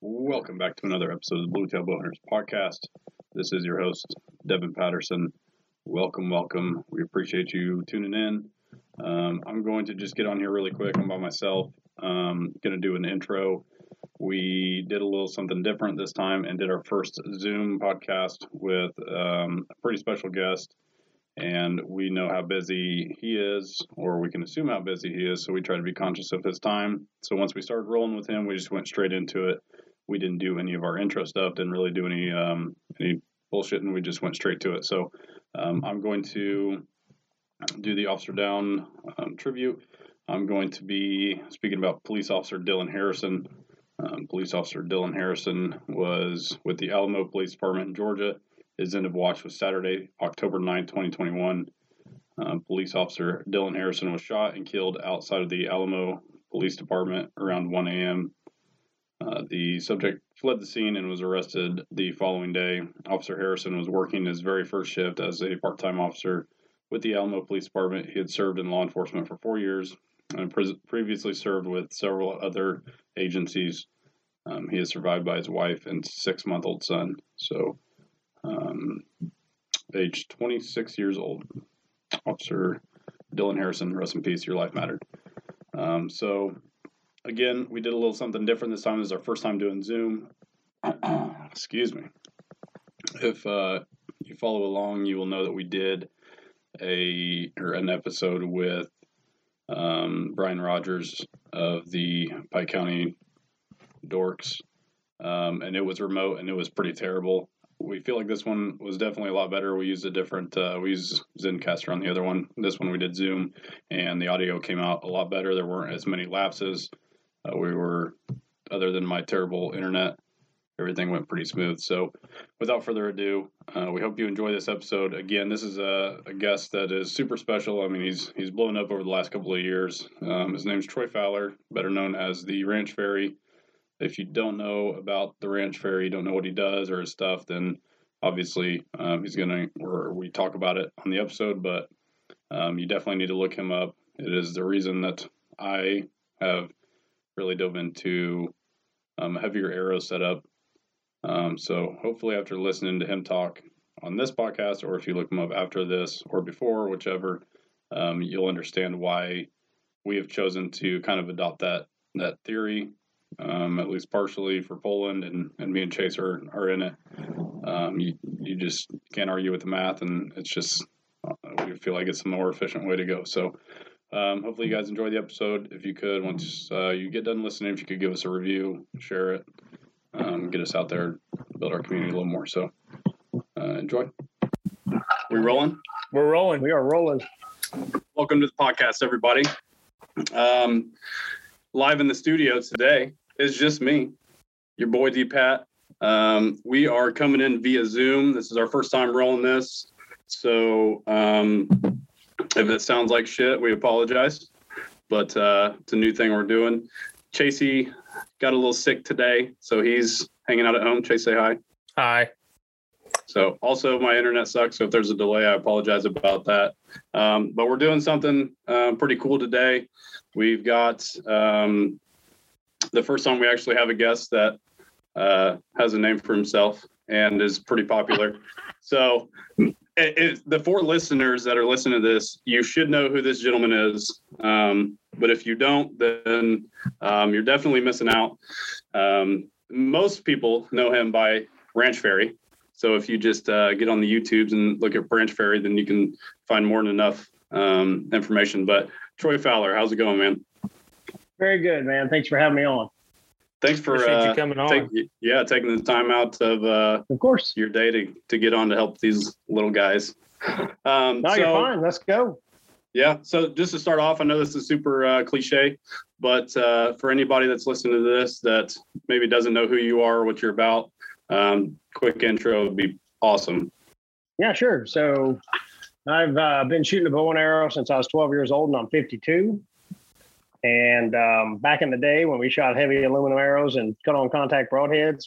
Welcome back to another episode of the Blue Tail Boat Hunters Podcast. This is your host, Devin Patterson. Welcome. We appreciate you tuning in. I'm going to just get on here really quick. I'm by myself. Going to do an intro. We did a little something different this time and did our first Zoom podcast with a pretty special guest. And we know how busy he is, or we can assume how busy he is, so we try to be conscious of his time. So once we started rolling with him, we just went straight into it. We didn't do any of our intro stuff, didn't really do any bullshitting. We just went straight to it. So I'm going to do the Officer Down tribute. I'm going to be speaking about Police Officer Dylan Harrison. Police Officer Dylan Harrison was with the Alamo Police Department in Georgia. His end of watch was Saturday, October 9, 2021. Police Officer Dylan Harrison was shot and killed outside of the Alamo Police Department around 1 a.m. The subject fled the scene and was arrested the following day. Officer Harrison was working his very first shift as a part-time officer with the Alamo Police Department. He had served in law enforcement for 4 years and previously served with several other agencies. He is survived by his wife and six-month-old son. So, age 26 years old. Officer Dylan Harrison, rest in peace, your life mattered. So again, we did a little something different this time. This is our first time doing Zoom. Excuse me. If you follow along, you will know that we did an episode with Brian Rogers of the Pike County Dorks, and it was remote and it was pretty terrible. We feel like this one was definitely a lot better. We used a different, we used Zencastr on the other one. This one we did Zoom, and the audio came out a lot better. There weren't as many lapses. Other than my terrible internet, everything went pretty smooth. So without further ado, we hope you enjoy this episode. Again, this is a guest that is super special. I mean, he's blown up over the last couple of years. His name's Troy Fowler, better known as the Ranch Fairy. If you don't know about the Ranch Fairy, you don't know what he does or his stuff, then obviously we talk about it on the episode, but you definitely need to look him up. It is the reason that I have really dove into a heavier arrow setup. So hopefully after listening to him talk on this podcast, or if you look him up after this or before, whichever, you'll understand why we have chosen to kind of adopt that theory. At least partially for Poland, and me and Chase are in it. You just can't argue with the math, and it's just, we feel like it's a more efficient way to go. So hopefully you guys enjoy the episode. If you could, once you get done listening, if you could give us a review, share it, get us out there, build our community a little more. So enjoy. We rolling? We're rolling. We are rolling. Welcome to the podcast, everybody. Live in the studio today is just me, your boy D-Pat. We are coming in via Zoom. This is our first time rolling this. So if it sounds like shit, we apologize. But it's a new thing we're doing. Chasey got a little sick today, so he's hanging out at home. Chase, say hi. Hi. So also my internet sucks, so if there's a delay, I apologize about that. But we're doing something pretty cool today. We've got the first time we actually have a guest that has a name for himself and is pretty popular. So the four listeners that are listening to this, you should know who this gentleman is. But if you don't, then you're definitely missing out. Most people know him by Ranch Fairy. So if you just get on the YouTubes and look at Ranch Fairy, then you can find more than enough information. But Troy Fowler, how's it going, man? Very good, man. Thanks for having me on. Thanks for you coming on. Taking the time out of course, your day to get on to help these little guys. You're fine. Let's go. Yeah. So just to start off, I know this is super cliche, but for anybody that's listening to this that maybe doesn't know who you are or what you're about, quick intro would be awesome. Yeah, sure. So I've been shooting a bow and arrow since I was 12 years old, and I'm 52. And back in the day when we shot heavy aluminum arrows and cut on contact broadheads,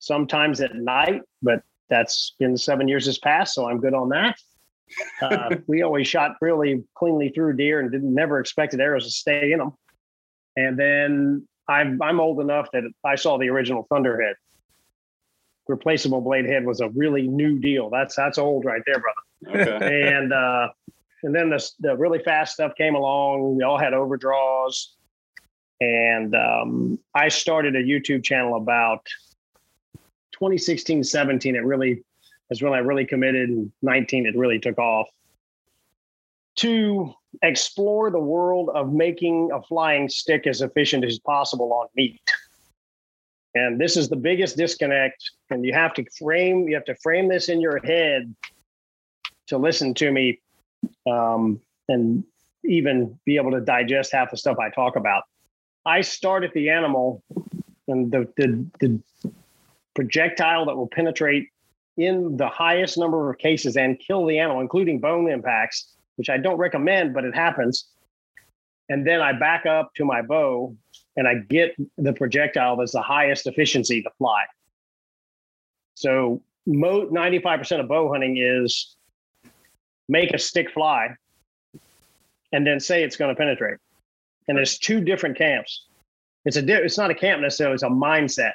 sometimes at night, but that's been 7 years has passed, so I'm good on that. We always shot really cleanly through deer and never expected arrows to stay in them. And then I'm old enough that I saw the original Thunderhead. Replaceable blade head was a really new deal. That's old right there, brother. Okay. And then the really fast stuff came along. We all had overdraws. And I started a YouTube channel about 2016, 17. That's when I really committed. And 19, it really took off. To explore the world of making a flying stick as efficient as possible on meat. And this is the biggest disconnect. And you have to frame this in your head to listen to me and even be able to digest half the stuff I talk about. I start at the animal and the projectile that will penetrate in the highest number of cases and kill the animal, including bone impacts, which I don't recommend, but it happens. And then I back up to my bow and I get the projectile that's the highest efficiency to fly. So 95% of bow hunting is make a stick fly and then say it's going to penetrate. And there's two different camps. It's not a camp necessarily, it's a mindset.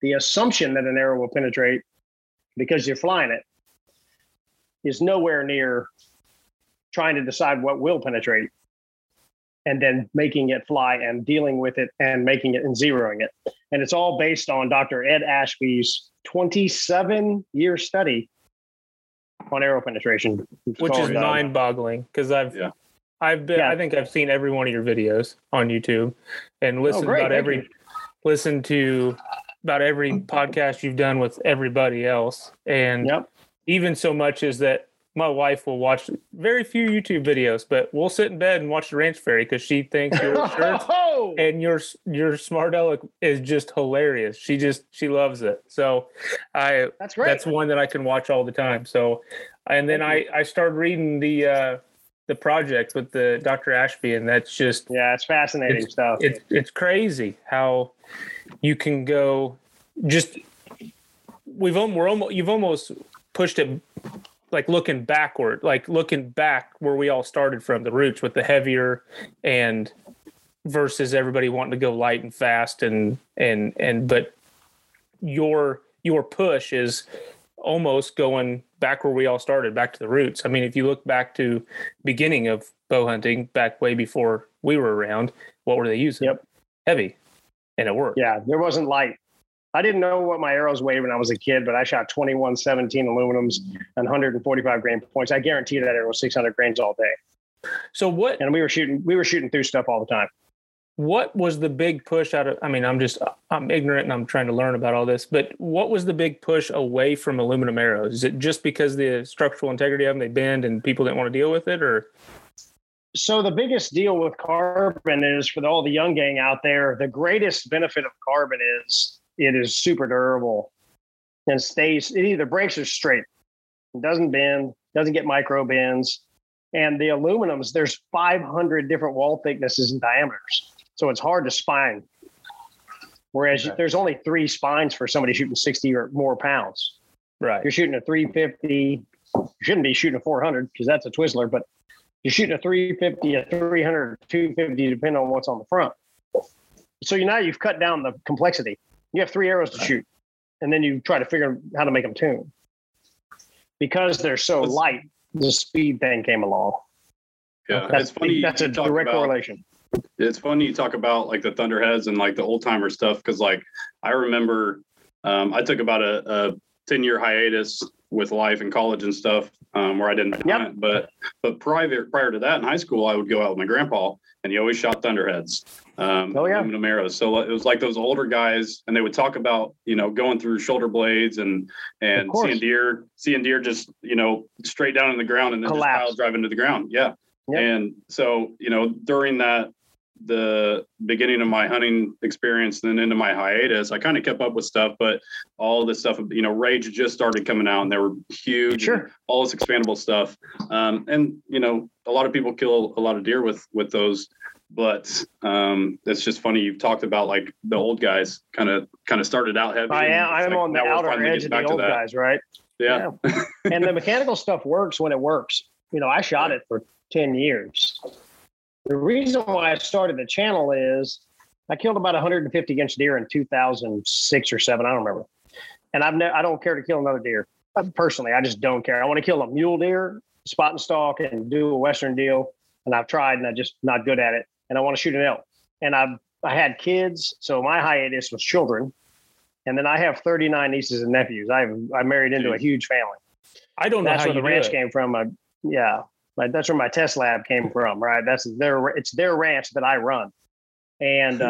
The assumption that an arrow will penetrate because you're flying it is nowhere near trying to decide what will penetrate and then making it fly and dealing with it and making it and zeroing it. And it's all based on Dr. Ed Ashby's 27-year study on arrow penetration. Which is mind-boggling because I think I've seen every one of your videos on YouTube and listened to about every podcast you've done with everybody else. And even so much as that my wife will watch very few YouTube videos, but we'll sit in bed and watch the Ranch Fairy because she thinks your shirts and your smart aleck is just hilarious. She loves it. So that's one that I can watch all the time. So, and then I started reading the project with the Dr. Ashby, and that's just it's fascinating stuff. It's crazy how you can go. You've almost pushed it like looking backward, like looking back where we all started from, the roots with the heavier and versus everybody wanting to go light and fast and but your push is almost going back where we all started, back to the roots. I mean, if you look back to beginning of bow hunting, back way before we were around, what were they using? Yep. Heavy. And it worked. Yeah, there wasn't light. I didn't know what my arrows weighed when I was a kid, but I shot 2117 aluminums and 145 grain points. I guarantee that arrow was 600 grains all day. So what? And we were shooting through stuff all the time. What was the big push out of, I mean, I'm ignorant and I'm trying to learn about all this, but what was the big push away from aluminum arrows? Is it just because the structural integrity of them, they bend and people didn't want to deal with it, or? So the biggest deal with carbon is for all the young gang out there, the greatest benefit of carbon is it is super durable and it either breaks or straight. It doesn't bend, doesn't get micro bends. And the aluminums, there's 500 different wall thicknesses and diameters. So it's hard to spine, whereas there's only 3 spines for somebody shooting 60 or more pounds. Right. You're shooting a 350. You shouldn't be shooting a 400 because that's a Twizzler, but you're shooting a 350, a 300, 250, depending on what's on the front. So now you've cut down the complexity. You have 3 arrows to shoot, and then you try to figure out how to make them tune. Because they're so light, the speed thing came along. Yeah, that's funny. That's a direct correlation. It's funny you talk about like the Thunderheads and like the old timer stuff because like I remember I took about a 10-year hiatus with life and college and stuff where I didn't hunt, but prior to that in high school I would go out with my grandpa and he always shot Thunderheads, aluminum arrows. So it was like those older guys and they would talk about going through shoulder blades and seeing deer just straight down in the ground and then collapse. Just pile drive into the ground. Yeah. Yep. And so, during the beginning of my hunting experience and then into my hiatus, I kind of kept up with stuff, but all this stuff, Rage just started coming out and they were huge, all this expandable stuff. And a lot of people kill a lot of deer with those, but it's just funny. You've talked about like the old guys kind of started out heavy. I'm on the outer edge of the old guys, right? Yeah. And the mechanical stuff works when it works. I shot it for 10 years. The reason why I started the channel is I killed about 150 inch deer in 2006 or seven. I don't remember. And I don't care to kill another deer. Personally, I just don't care. I want to kill a mule deer, spot and stalk, and do a Western deal. And I've tried, and I'm just not good at it. And I want to shoot an elk. And I had kids, so my hiatus was children. And then I have 39 nieces and nephews. I married into a huge family. I don't know how where the ranch came from. That's where my test lab came from, right? It's their ranch that I run. And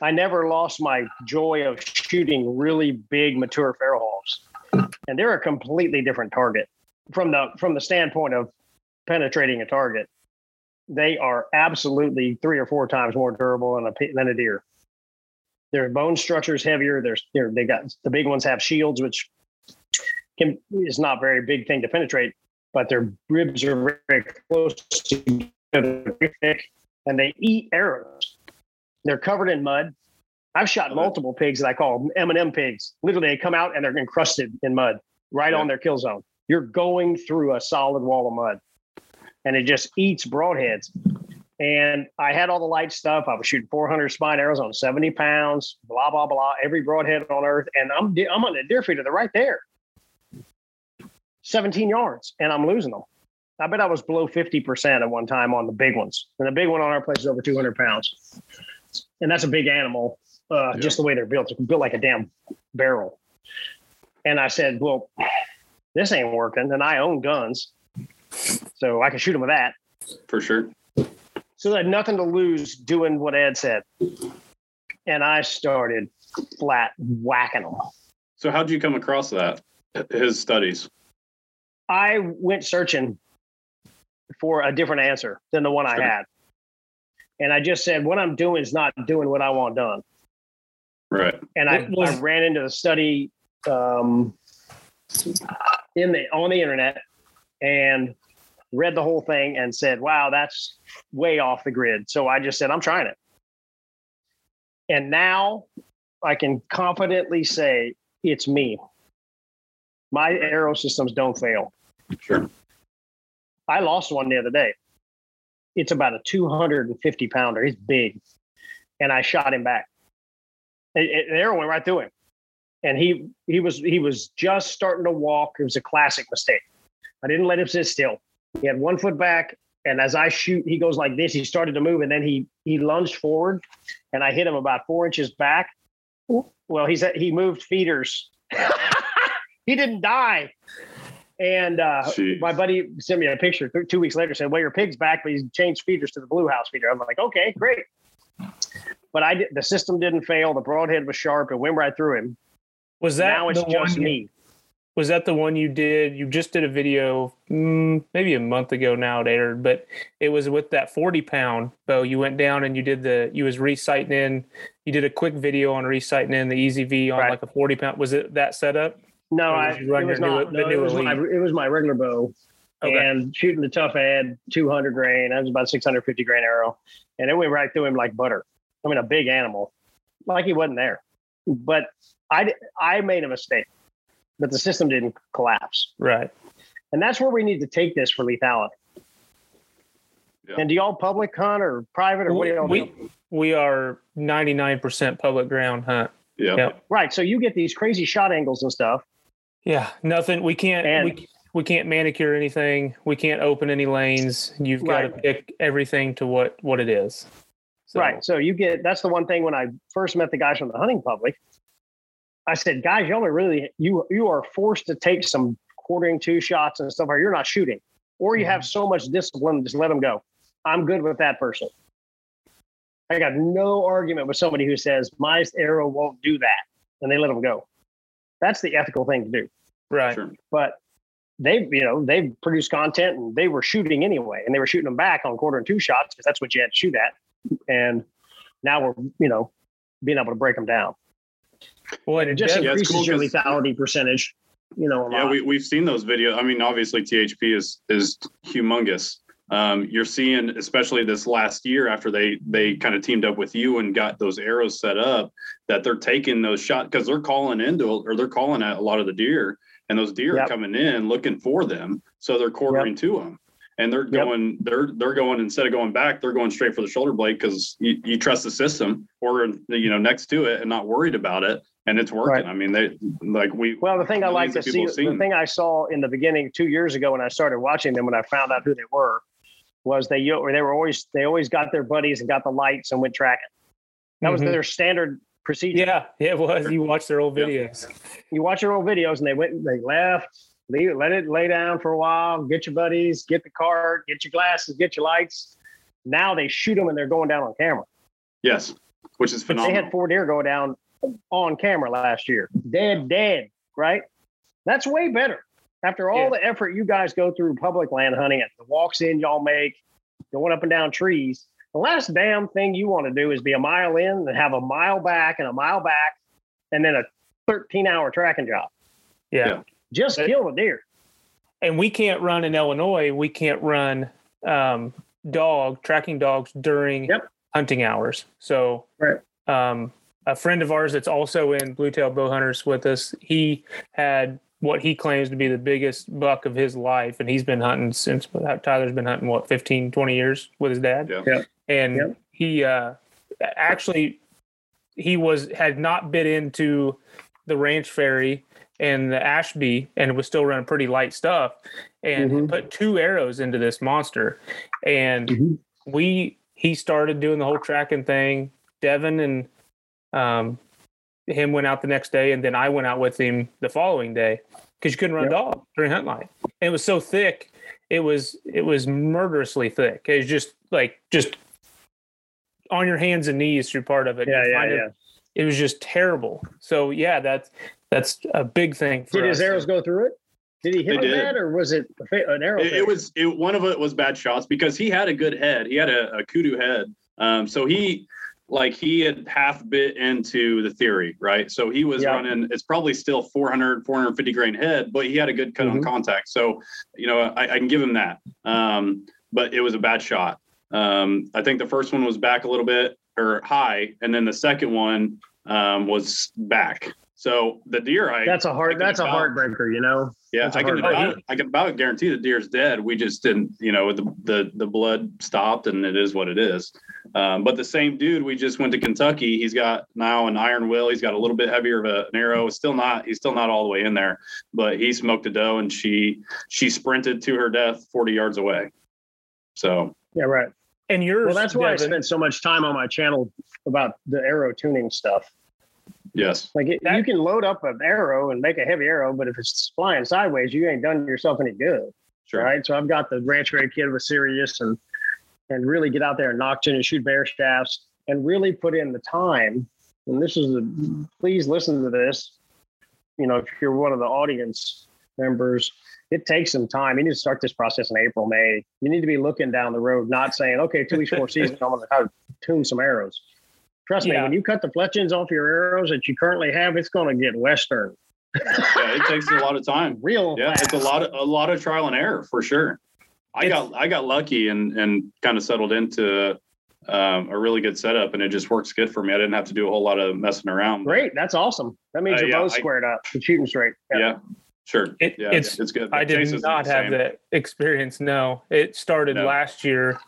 I never lost my joy of shooting really big mature feral hogs. And they're a completely different target from the standpoint of penetrating a target. They are absolutely 3 or 4 times more durable than a deer. Their bone structure is heavier. They got the big ones have shields, which is not a very big thing to penetrate, but their ribs are very close together, and they eat arrows. They're covered in mud. I've shot multiple pigs that I call M&M pigs. Literally, they come out and they're encrusted in mud on their kill zone. You're going through a solid wall of mud, and it just eats broadheads. And I had all the light stuff. I was shooting 400 spine arrows on 70 pounds, blah, blah, blah, every broadhead on earth. And I'm on a deer feeder. They're right there, 17 yards, and I'm losing them. I bet I was below 50% at one time on the big ones. And the big one on our place is over 200 pounds. And that's a big animal, just the way they're built. It's built like a damn barrel. And I said, well, this ain't working. And I own guns, so I can shoot them with that. For sure. So I had nothing to lose doing what Ed said. And I started flat whacking them. So how'd you come across that, his studies? I went searching for a different answer than the one I had. And I just said, what I'm doing is not doing what I want done. Right. And I ran into the study on the internet and read the whole thing and said, wow, that's way off the grid. So I just said, I'm trying it. And now I can confidently say it's me. My arrow systems don't fail. Sure. I lost one the other day. It's about a 250 pounder. He's big. And I shot him back. The arrow went right through him. And he was just starting to walk. It was a classic mistake. I didn't let him sit still. He had one foot back, and as I shoot, he goes like this. He started to move, and then he lunged forward, and I hit him about 4 inches back. Well, he moved feeders. He didn't die. And my buddy sent me a picture 2 weeks later, said, well, your pig's back, but he's changed feeders to the Blue House feeder. I'm like, okay, great. But the system didn't fail. The broadhead was sharp. It went right through him. Was that now it's just me. Was that the one you did? You just did a video maybe a month ago now, it aired, but it was with that 40-pound bow. You went down and you did a quick video on resighting in the EZV on like a 40-pound. Was it that setup? No, it was my regular bow. Okay. And shooting the Tough Ad 200 grain. That was about 650 grain arrow. And it went right through him like butter. I mean, a big animal, like he wasn't there. But I made a mistake. But the system didn't collapse. Right. And that's where we need to take this for lethality. Yeah. And do y'all public hunt or private or what do y'all do? We are 99% public ground hunt. Yeah. Yep. Right. So you get these crazy shot angles and stuff. Yeah. Nothing. We can't manicure anything. We can't open any lanes. You've got to pick everything to what it is. So. Right. So that's the one thing when I first met the guys from the Hunting Public, I said, guys, y'all are really, you are forced to take some quartering two shots and stuff where you're not shooting, or you have so much discipline, just let them go. I'm good with that person. I got no argument with somebody who says my arrow won't do that, and they let them go. That's the ethical thing to do. Right. Sure. But they've produced content, and they were shooting anyway, and they were shooting them back on quartering two shots because that's what you had to shoot at. And now we're, being able to break them down. Well, it just increases your lethality percentage, a lot. Yeah, we've seen those videos. I mean, obviously, THP is humongous. You're seeing, especially this last year after they kind of teamed up with you and got those arrows set up, that they're taking those shots because they're calling at a lot of the deer, and those deer are coming in looking for them. So they're quartering to them. and they're going, they're going, instead of going back, they're going straight for the shoulder blade because you trust the system or, you know, next to it and not worried about it. And it's working. Right. I mean, they like we. Well, the thing I like to see, the thing I saw in the beginning 2 years ago when I started watching them, when I found out who they were, was they always got their buddies and got the lights and went tracking. That was their standard procedure. Yeah, it was. You watch their old videos. You watch their old videos, and let it lay down for a while, get your buddies, get the cart, get your glasses, get your lights. Now they shoot them and they're going down on camera. Yes, which is phenomenal. But they had 4 deer go down on camera last year. Dead, right? That's way better. After all the effort you guys go through public land hunting, the walks in y'all make, going up and down trees, the last damn thing you want to do is be a mile in and have a mile back and then a 13-hour tracking job. Yeah. Just kill the deer. And we can't run in Illinois. We can't run tracking dogs during hunting hours. So a friend of ours that's also in Blue Tail Boat Hunters with us, he had what he claims to be the biggest buck of his life. And he's been hunting since Tyler's been hunting, 15, 20 years with his dad. Yeah. And he had not bit into the Ranch Fairy and the Ashby and was still running pretty light stuff and put 2 arrows into this monster. And he started doing the whole tracking thing. Devin and, him went out the next day, and then I went out with him the following day because you couldn't run a dog during hunt line. And it was so thick, it was murderously thick. It was just on your hands and knees through part of it. It was just terrible. So that's a big thing for us. Did his arrows go through it? Did he hit that, or was it an arrow? It was one of it was bad shots because he had a good head. He had a kudu head, so he. Like he had half bit into the theory, right? So he was running, it's probably still 400, 450 grain head, but he had a good cut on contact. So, you know, I can give him that. But it was a bad shot. I think the first one was back a little bit or high. And then the second one was back. So the deer, that's a heartbreaker, you know? Yeah, I can about guarantee the deer's dead. We just didn't, you know, the blood stopped and it is what it is. But the same dude, we just went to Kentucky. He's got now an iron will. He's got a little bit heavier of an arrow. He's still not all the way in there, but he smoked a doe and she sprinted to her death 40 yards away. So. Yeah. Right. And that's why Devin, I spent so much time on my channel about the arrow tuning stuff. Yes. Like you can load up an arrow and make a heavy arrow, but if it's flying sideways, you ain't done yourself any good. Sure. Right. So I've got the Ranch Fairy kid with Sirius and really get out there and knock in and shoot bear shafts and really put in the time. And please listen to this. You know, if you're one of the audience members, it takes some time. You need to start this process in April, May. You need to be looking down the road, not saying, okay, 2 weeks before season, I'm going to tune some arrows. Trust me, when you cut the fletchings off your arrows that you currently have, it's going to get Western. Yeah, it takes a lot of time. It's a lot of trial and error for sure. I got lucky and kind of settled into a really good setup, and it just works good for me. I didn't have to do a whole lot of messing around. Great, that's awesome. That means your bow's squared up, you're shooting straight. Yeah, sure. It's good. I did not have that experience. No, it started last year.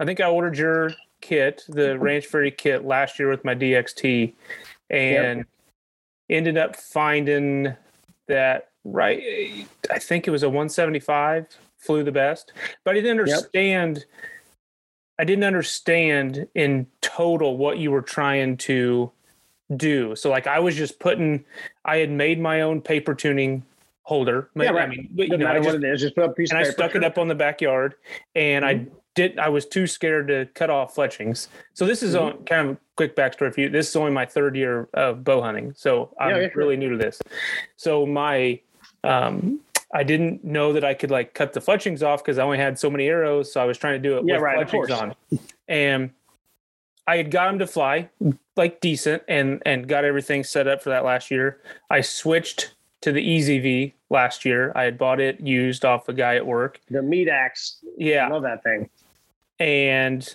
I think I ordered your kit, the Ranch Fairy kit, last year with my DXT, and ended up finding that right. I think it was a 175. Flew the best, but I didn't understand. I didn't understand in total what you were trying to do. So, like, I was just putting. I had made my own paper tuning holder. I mean, but, you know, I just, what it is, just put a piece and of paper. I stuck it up on the backyard, and I was too scared to cut off fletchings. So this is on kind of a quick backstory for you. This is only my 3rd year of bow hunting, so I'm really new to this. So my I didn't know that I could like cut the fletchings off because I only had so many arrows. So I was trying to do it with fletchings on. And I had got them to fly like decent and got everything set up for that last year. I switched to the EZV last year. I had bought it used off a guy at work. The Meat Axe. Yeah. I love that thing. And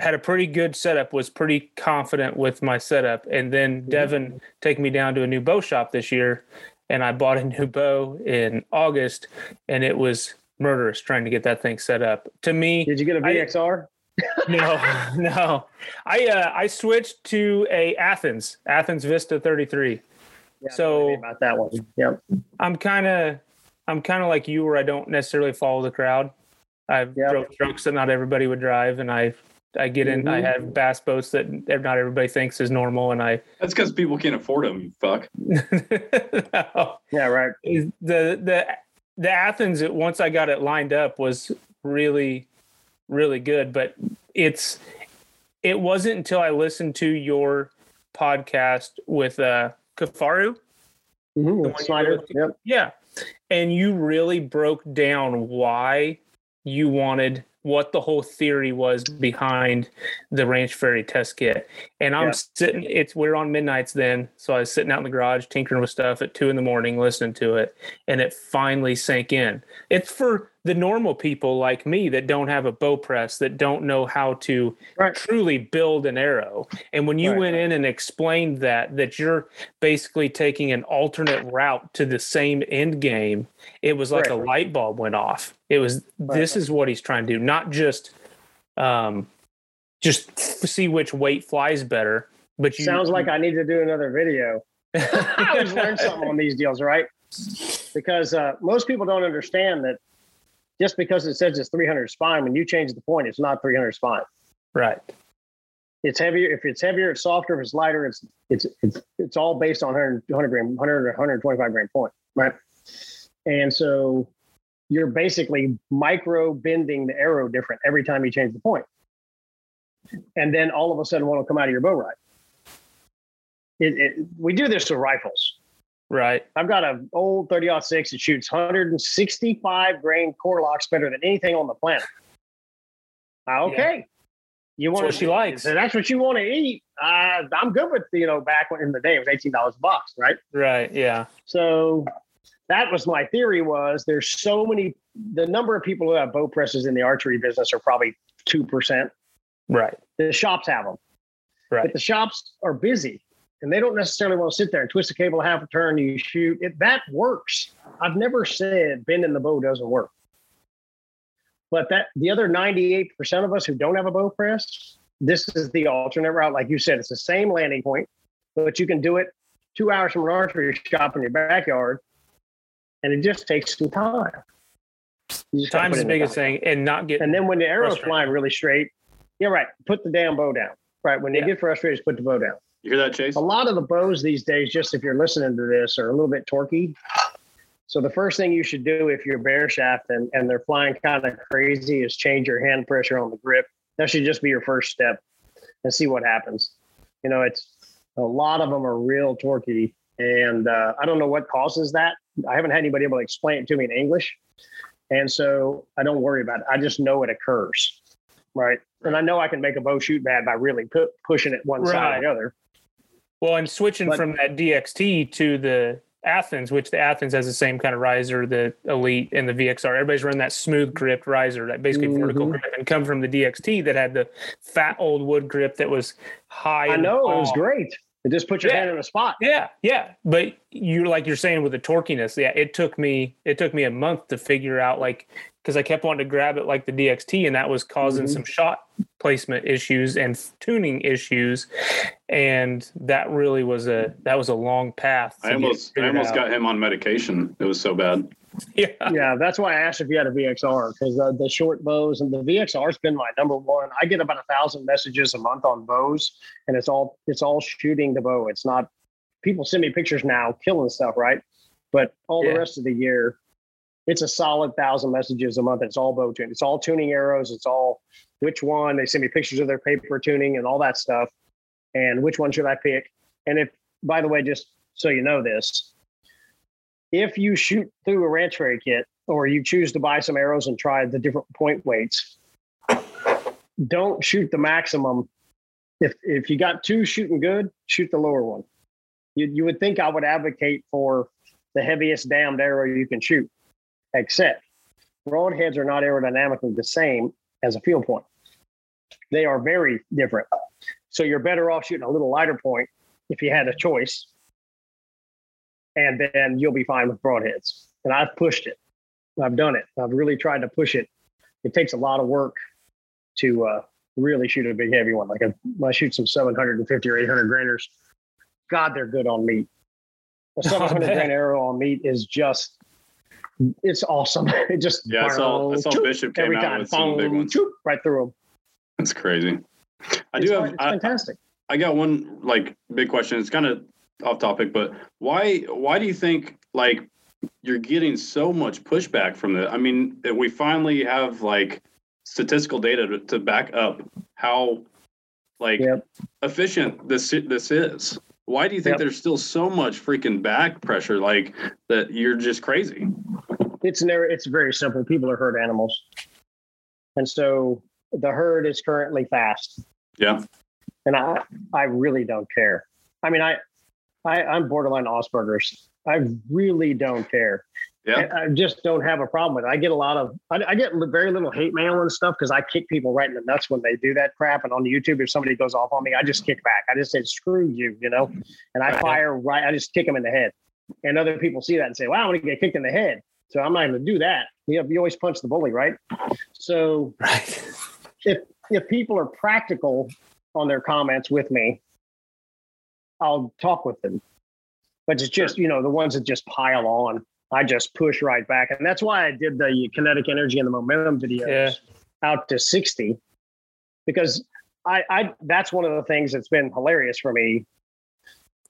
had a pretty good setup, was pretty confident with my setup. And then Devin took me down to a new bow shop this year. And I bought a new bow in August, and it was murderous trying to get that thing set up. To me, did you get a VXR? No. I switched to a Athens Vista 33. Yeah, so about that one. Yep. I'm kind of like you, where I don't necessarily follow the crowd. I've drove trucks that not everybody would drive, and I get in. I have bass boats that not everybody thinks is normal, and that's because people can't afford them. You fuck. No. Yeah, right. The Athens, once I got it lined up, was really, really good. But it wasn't until I listened to your podcast with Kafaru, the Slider. Yep. Yeah, and you really broke down why you wanted, what the whole theory was behind the Ranch Fairy test kit. And I'm sitting, we're on midnights then. So I was sitting out in the garage tinkering with stuff at 2 a.m. listening to it. And it finally sank in. It's for the normal people like me that don't have a bow press, that don't know how to truly build an arrow. And when you went in and explained that you're basically taking an alternate route to the same end game, it was like a light bulb went off. It was, this is what he's trying to do. Not just just see which weight flies better. But sounds like I need to do another video. I always learn something on these deals, right? Because most people don't understand that just because it says it's 300 spine, when you change the point, it's not 300 spine. Right. It's heavier. If it's heavier, it's softer. If it's lighter, it's all based on 100 or 125 gram point, right? And so you're basically micro bending the arrow different every time you change the point. And then all of a sudden one will come out of your bow ride. We do this with rifles. Right. I've got an old 30-06 that shoots 165 grain CoreLock better than anything on the planet. Okay. Yeah. You want what she likes. So that's what you want to eat. I'm good with, back in the day, it was $18 a box, right? Right. Yeah. So that was my theory, was there's so many, the number of people who have bow presses in the archery business are probably 2%. Right. The shops have them. Right. But the shops are busy and they don't necessarily want to sit there and twist the cable half a turn. You shoot it. That works. I've never said bending the bow doesn't work, but that the other 98% of us who don't have a bow press, this is the alternate route. Like you said, it's the same landing point, but you can do it 2 hours from an archery shop in your backyard. And it just takes some time. Time's the biggest thing, and not get. And then when the arrow's flying really straight, put the damn bow down. Right. When they get frustrated, put the bow down. You hear that, Chase? A lot of the bows these days, just if you're listening to this, are a little bit torquey. So the first thing you should do if you're bare shaft and they're flying kind of crazy is change your hand pressure on the grip. That should just be your first step and see what happens. It's a lot of them are real torquey. And I don't know what causes that. I haven't had anybody able to explain it to me in English. And so I don't worry about it. I just know it occurs. Right. And I know I can make a bow shoot bad by really pushing it one side or the other. Well, and switching from that DXT to the Athens, which the Athens has the same kind of riser, the Elite and the VXR. Everybody's running that smooth gripped riser, that basically vertical grip, and come from the DXT that had the fat old wood grip that was high. I know, it was great. It just put your hand in a spot. Yeah, yeah. But you're saying with the torquiness, it took me a month to figure out, because I kept wanting to grab it like the DXT, and that was causing some shot placement issues and tuning issues, and that really was a long path. I almost got him on medication. It was so bad. Yeah, yeah. That's why I asked if you had a VXR, because the short bows, and the VXR's been my number one. I get about 1,000 messages a month on bows, and it's all shooting the bow. It's not, people send me pictures now killing stuff, right? But all the rest of the year, it's a solid 1,000 messages a month. It's all bow tuning. It's all tuning arrows. It's all which one. They send me pictures of their paper tuning and all that stuff, and which one should I pick? And if, by the way, just so you know this, if you shoot through a Ranch Fairy kit, or you choose to buy some arrows and try the different point weights, don't shoot the maximum. If you got two shooting good, shoot the lower one. You would think I would advocate for the heaviest damned arrow you can shoot, except broadheads are not aerodynamically the same as a field point. They are very different. So you're better off shooting a little lighter point if you had a choice. And then you'll be fine with broadheads. And I've pushed it. I've done it. I've really tried to push it. It takes a lot of work to really shoot a big heavy one. Like I shoot some 750 or 800 grainers. God, they're good on meat. A 700 grain arrow on meat is just, it's awesome. It just, yeah, I saw Bishop came every out time, with some big ones. Choop, right through them. That's crazy. Fantastic. I got one like big question. It's kind of off topic, but why do you think like you're getting so much pushback from the, I mean, we finally have like statistical data to back up how like efficient this is. Why do you think there's still so much freaking back pressure? Like that you're just crazy. It's very simple. People are herd animals. And so the herd is currently fast. Yeah. And I really don't care. I mean, I'm borderline Asperger's. I really don't care. Yeah. I just don't have a problem with it. I get a lot of, I get very little hate mail and stuff because I kick people right in the nuts when they do that crap. And on YouTube, if somebody goes off on me, I just kick back. I just say, screw you, you know, and I fire right. I just kick them in the head. And other people see that and say, wow, I'm going to get kicked in the head. So I'm not going to do that. You know, you always punch the bully, right? So if people are practical on their comments with me, I'll talk with them. But it's just, you know, the ones that just pile on, I just push right back. And that's why I did the kinetic energy and the momentum videos out to 60, because I that's one of the things that's been hilarious for me.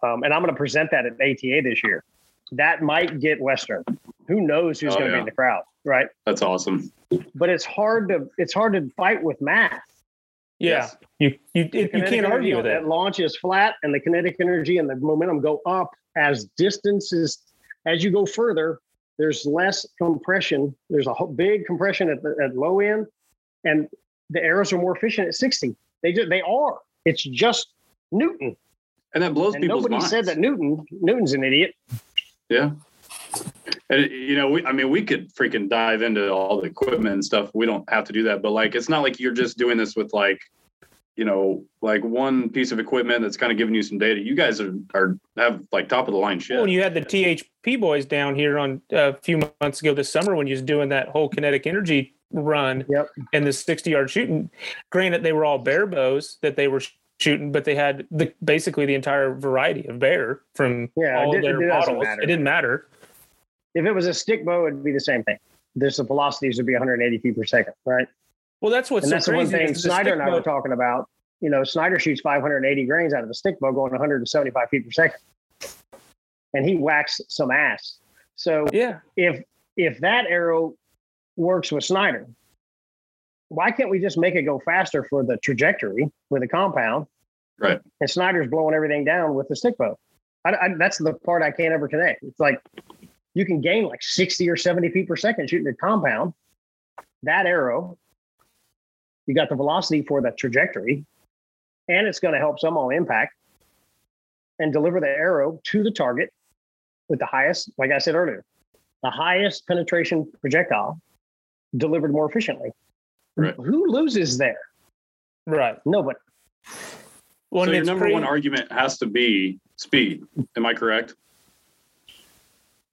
And I'm going to present that at ATA this year. That might get Western. Who knows who's going to be in the crowd, right? That's awesome. But it's hard to fight with math. Yeah, you can't argue with it. That launch is flat, and the kinetic energy and the momentum go up as distances. As you go further, there's less compression. There's a big compression at low end, and the arrows are more efficient at 60. They are. It's just Newton, and that blows people's minds. Nobody said that Newton's an idiot. Yeah, and you know, we could freaking dive into all the equipment and stuff. We don't have to do that, but like, it's not like you're just doing this with like, you know, like one piece of equipment that's kind of giving you some data. You guys have like top of the line shit. Well, you had the THP boys down here on a few months ago this summer when you was doing that whole kinetic energy run and the 60-yard shooting. Granted, they were all bear bows that they were shooting, but they had basically the entire variety of bear from all of their models. It didn't matter. If it was a stick bow, it'd be the same thing. The velocities would be 180 feet per second, right? Well, that's what's so crazy. The one thing Snyder and I were talking about. You know, Snyder shoots 580 grains out of the stick bow going 175 feet per second, and he whacks some ass. So if that arrow works with Snyder, why can't we just make it go faster for the trajectory with a compound? Right. And Snyder's blowing everything down with the stick bow. That's the part I can't ever connect. It's like you can gain like 60 or 70 feet per second shooting a compound. That arrow. You got the velocity for the trajectory, and it's going to help some on impact and deliver the arrow to the target with the highest, like I said earlier, the highest penetration projectile delivered more efficiently. Right. Who loses there? Right. Nobody. Well, so your number one argument has to be speed. Am I correct?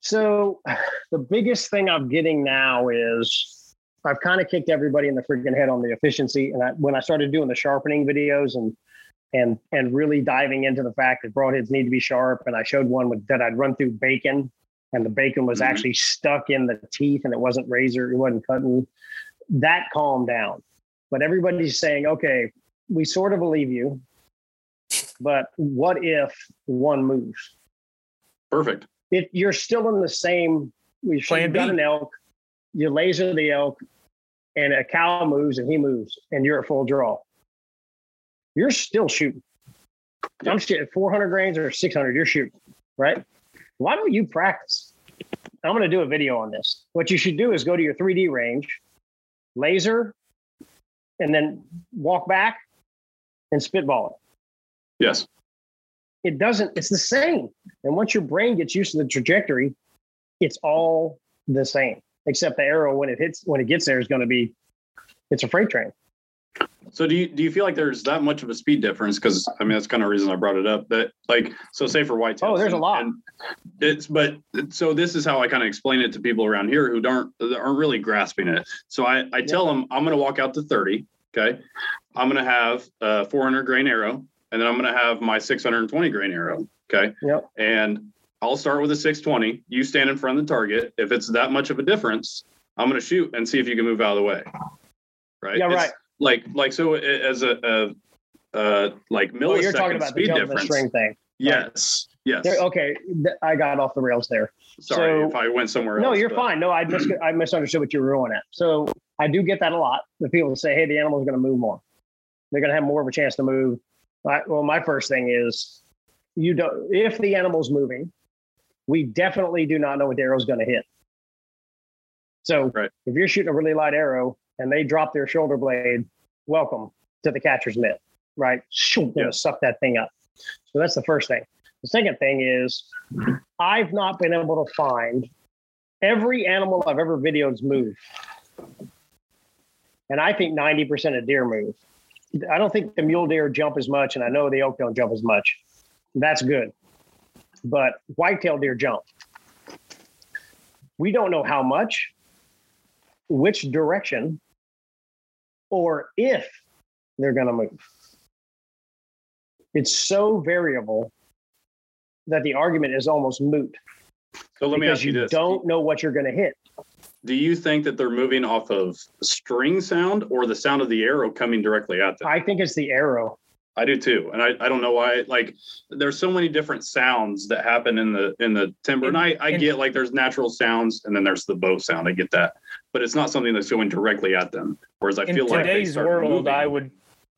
So the biggest thing I'm getting now is I've kind of kicked everybody in the freaking head on the efficiency. And when I started doing the sharpening videos and really diving into the fact that broadheads need to be sharp, and I showed one that I'd run through bacon, and the bacon was actually stuck in the teeth, and it wasn't razor, it wasn't cutting. That calmed down. But everybody's saying, okay, we sort of believe you, but what if one moves? Perfect. If you're still in the same, we've got an elk, you laser the elk, and a cow moves and he moves and you're at full draw. You're still shooting. I'm shooting 400 grains or 600. You're shooting, right? Why don't you practice? I'm going to do a video on this. What you should do is go to your 3D range, laser, and then walk back and spitball it. Yes. It's the same. And once your brain gets used to the trajectory, it's all the same. Except the arrow, when it gets there, is going to be, it's a freight train. So do you feel like there's that much of a speed difference? Because I mean, that's kind of the reason I brought it up. That like, so say for whitetails. Oh, there's a lot. So this is how I kind of explain it to people around here who aren't really grasping it. So I tell them I'm going to walk out to 30. Okay, I'm going to have a 400 grain arrow, and then I'm going to have my 620 grain arrow. Okay. Yep. And I'll start with a 620. You stand in front of the target. If it's that much of a difference, I'm going to shoot and see if you can move out of the way. Right. Yeah. Right. Like, so as a millisecond you're talking about speed difference. The string thing. Yes. Yes. Okay. I got off the rails there. Sorry if I went somewhere else. No, you're fine. No, I misunderstood what you were going at. So I do get that a lot. The people say, hey, the animal's going to move more. They're going to have more of a chance to move. Well, my first thing is if the animal's moving, we definitely do not know what the arrow's going to hit. So if you're shooting a really light arrow and they drop their shoulder blade, welcome to the catcher's mitt, right? Shoot, they're going to suck that thing up. So that's the first thing. The second thing is I've not been able to find every animal I've ever videod's move. And I think 90% of deer move. I don't think the mule deer jump as much, and I know the elk don't jump as much. That's good. But whitetail deer jump. We don't know how much, which direction, or if they're going to move. It's so variable that the argument is almost moot. So let me ask you this. You don't know what you're going to hit. Do you think that they're moving off of string sound or the sound of the arrow coming directly at them? I think it's the arrow. I do too. And I don't know why, like there's so many different sounds that happen in the timber. And I get like there's natural sounds and then there's the bow sound. I get that, but it's not something that's going directly at them. Whereas I feel like in today's world, moving.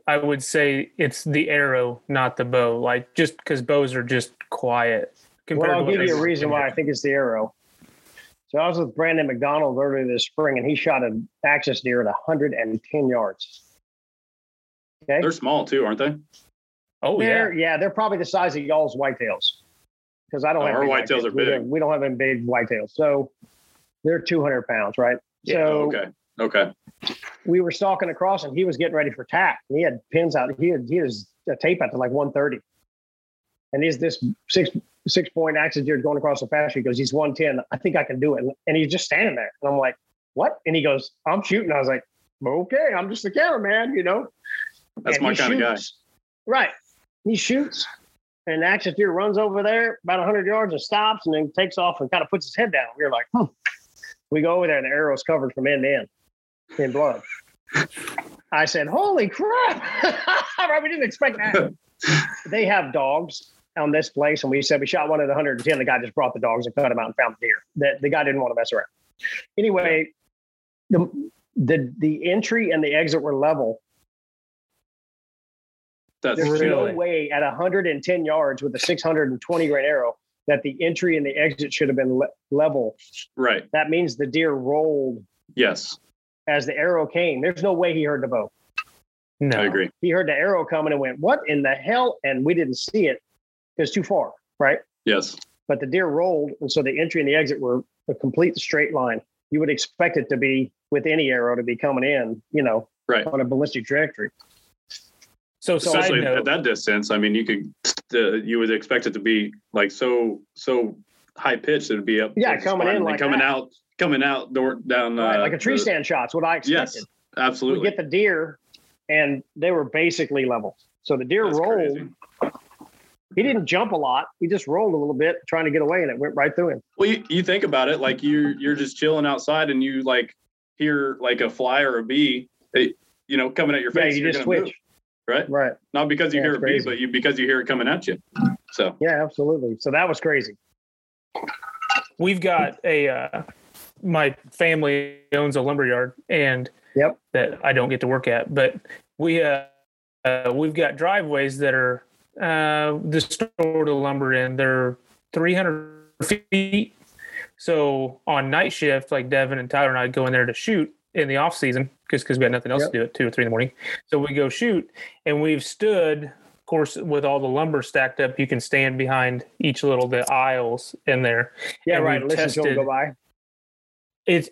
I would say it's the arrow, not the bow. Like just because bows are just quiet. Well, I'll give you a reason why I think it's the arrow. So I was with Brandon McDonald earlier this spring, and he shot an axis deer at 110 yards. Okay, they're small too, aren't they? Oh yeah, they're probably the size of y'all's whitetails. Because I don't have our whitetails are big. We don't have any big whitetails, so they're 200 pounds, right? Yeah. So okay. We were stalking across, and he was getting ready for tack. And he had pins out. He had a tape out to like 130. And he's this six-point axis deer going across the pasture. He goes, he's 110. I think I can do it. And he's just standing there. And I'm like, what? And he goes, I'm shooting. I was like, okay, I'm just the cameraman, you know. That's my kind of guy. Right. And he shoots. And the axis deer runs over there about 100 yards and stops and then takes off and kind of puts his head down. We're like, We go over there and the arrow's covered from end to end in blood. I said, holy crap. Right, we didn't expect that. They have dogs on this place, and we said we shot one at 110. The guy just brought the dogs and cut them out and found the deer. The guy didn't want to mess around. Anyway, the entry and the exit were level. There's no way at 110 yards with a 620 grain arrow that the entry and the exit should have been level. Right. That means the deer rolled. Yes. As the arrow came, there's no way he heard the bow. No, I agree. He heard the arrow coming and went, what in the hell? And we didn't see it. It was too far, right? Yes. But the deer rolled, and so the entry and the exit were a complete straight line. You would expect it to be, with any arrow, to be coming in, you know, right, on a ballistic trajectory. So especially at that distance, I mean, you would expect it to be like so high pitched. It'd be up. Yeah, coming in like coming that. Out, coming out door down. Right, like a tree stand shot's what I expected. Yes, absolutely. We get the deer, and they were basically level. So the deer rolled. Crazy. He didn't jump a lot. He just rolled a little bit trying to get away, and it went right through him. Well, you think about it, like you're just chilling outside, and you like hear like a fly or a bee, you know, coming at your face. Yeah, you just switch. Move. Right. Not because you hear a bee, but because you hear it coming at you. So yeah, absolutely. So that was crazy. We've got my family owns a lumberyard, and that I don't get to work at, but we've got driveways that are the store to lumber in. They're 300 feet. So on night shift, like Devin and Tyler and I go in there to shoot in the off season, because we had nothing else to do at 2 or 3 in the morning. So we go shoot, and we've stood, of course, with all the lumber stacked up, you can stand behind each little the aisles in there. Yeah, and right. Listen to them go by. It's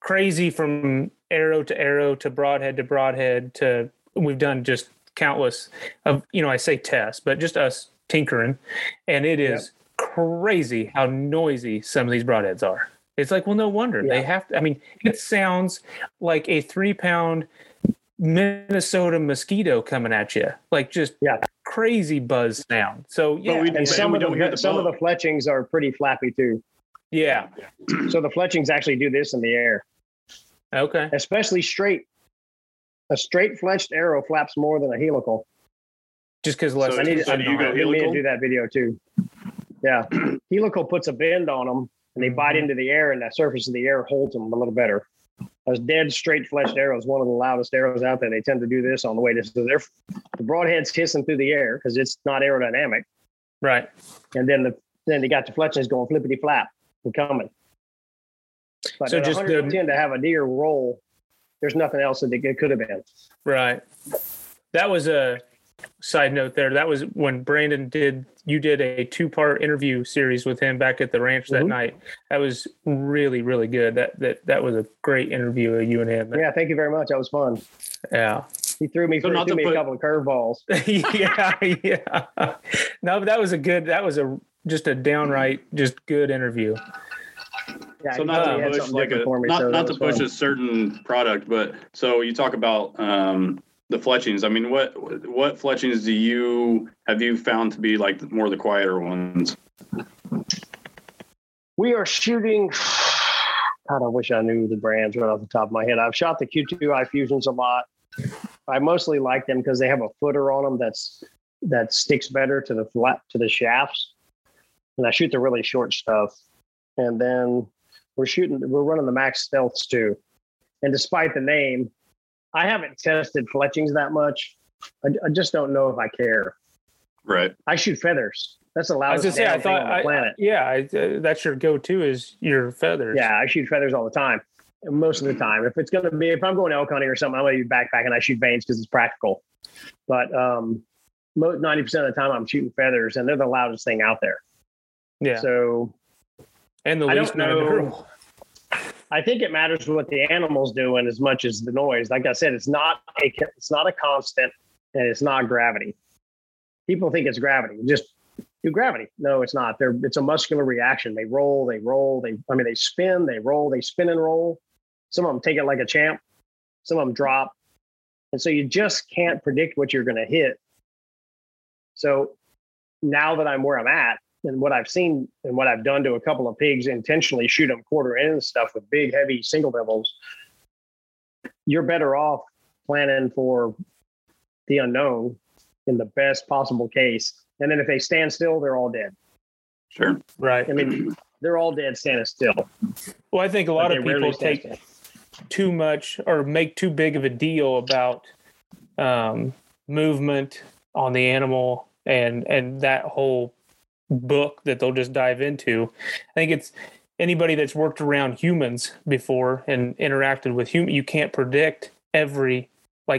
crazy from arrow to broadhead to we've done just countless of, you know, I say tests, but just us tinkering, and it is crazy how noisy some of these broadheads are. It's like, well, no wonder they have to. I mean, it sounds like a 3-pound Minnesota mosquito coming at you, like just crazy buzz sound. So some of the fletchings are pretty flappy too. Yeah. So the fletchings actually do this in the air. Okay. Especially straight. A straight fletched arrow flaps more than a helical. Just because less. So I need to do that video too. Yeah. Helical puts a bend on them and they bite into the air, and that surface of the air holds them a little better. Those dead straight fletched arrows, one of the loudest arrows out there. They tend to do this on the way to, so the broadhead's hissing through the air because it's not aerodynamic. Right. And then they got the fletchings going flippity flap and coming. But so just to have a deer roll, there's nothing else that it could have been. Right. That was a side note there. That was when Brandon you did a 2-part interview series with him back at the ranch that night. That was really, really good. That was a great interview of you and him. Yeah. Thank you very much. That was fun. Yeah. He threw me a couple of curveballs. Yeah. Yeah. No, but that was just a downright, just good interview. Yeah, so not to push a certain product, but so you talk about the fletchings. I mean, what fletchings have you found to be like more of the quieter ones? We are shooting. God, I wish I knew the brands right off the top of my head. I've shot the Q2i Fusions a lot. I mostly like them because they have a footer on them that sticks better to the flat, to the shafts, and I shoot the really short stuff, and then. We're running the Max Stealths too. And despite the name, I haven't tested fletchings that much. I just don't know if I care. Right. I shoot feathers. That's the loudest thing on the planet. Yeah, that's your go-to is your feathers. Yeah, I shoot feathers all the time. Most of the time. If I'm going elk hunting or something, I'm going to be backpacking. I shoot vanes because it's practical. But 90% of the time I'm shooting feathers, and they're the loudest thing out there. Yeah. So... And the least known. I think it matters what the animal's doing as much as the noise. Like I said, it's not a constant, and it's not gravity. People think it's gravity. Just do gravity. No, it's not. It's a muscular reaction. They roll. They roll. They spin. They roll. They spin and roll. Some of them take it like a champ. Some of them drop. And so you just can't predict what you're going to hit. So now that I'm where I'm at, and what I've seen and what I've done to a couple of pigs, intentionally shoot them quarter in and stuff with big, heavy single devils, you're better off planning for the unknown in the best possible case. And then if they stand still, they're all dead. Sure. Right. I mean, they're all dead standing still. Well, I think a lot of people take too much or make too big of a deal about movement on the animal and that whole book that they'll just dive into. I think it's anybody that's worked around humans before and interacted with humans, you can't predict they have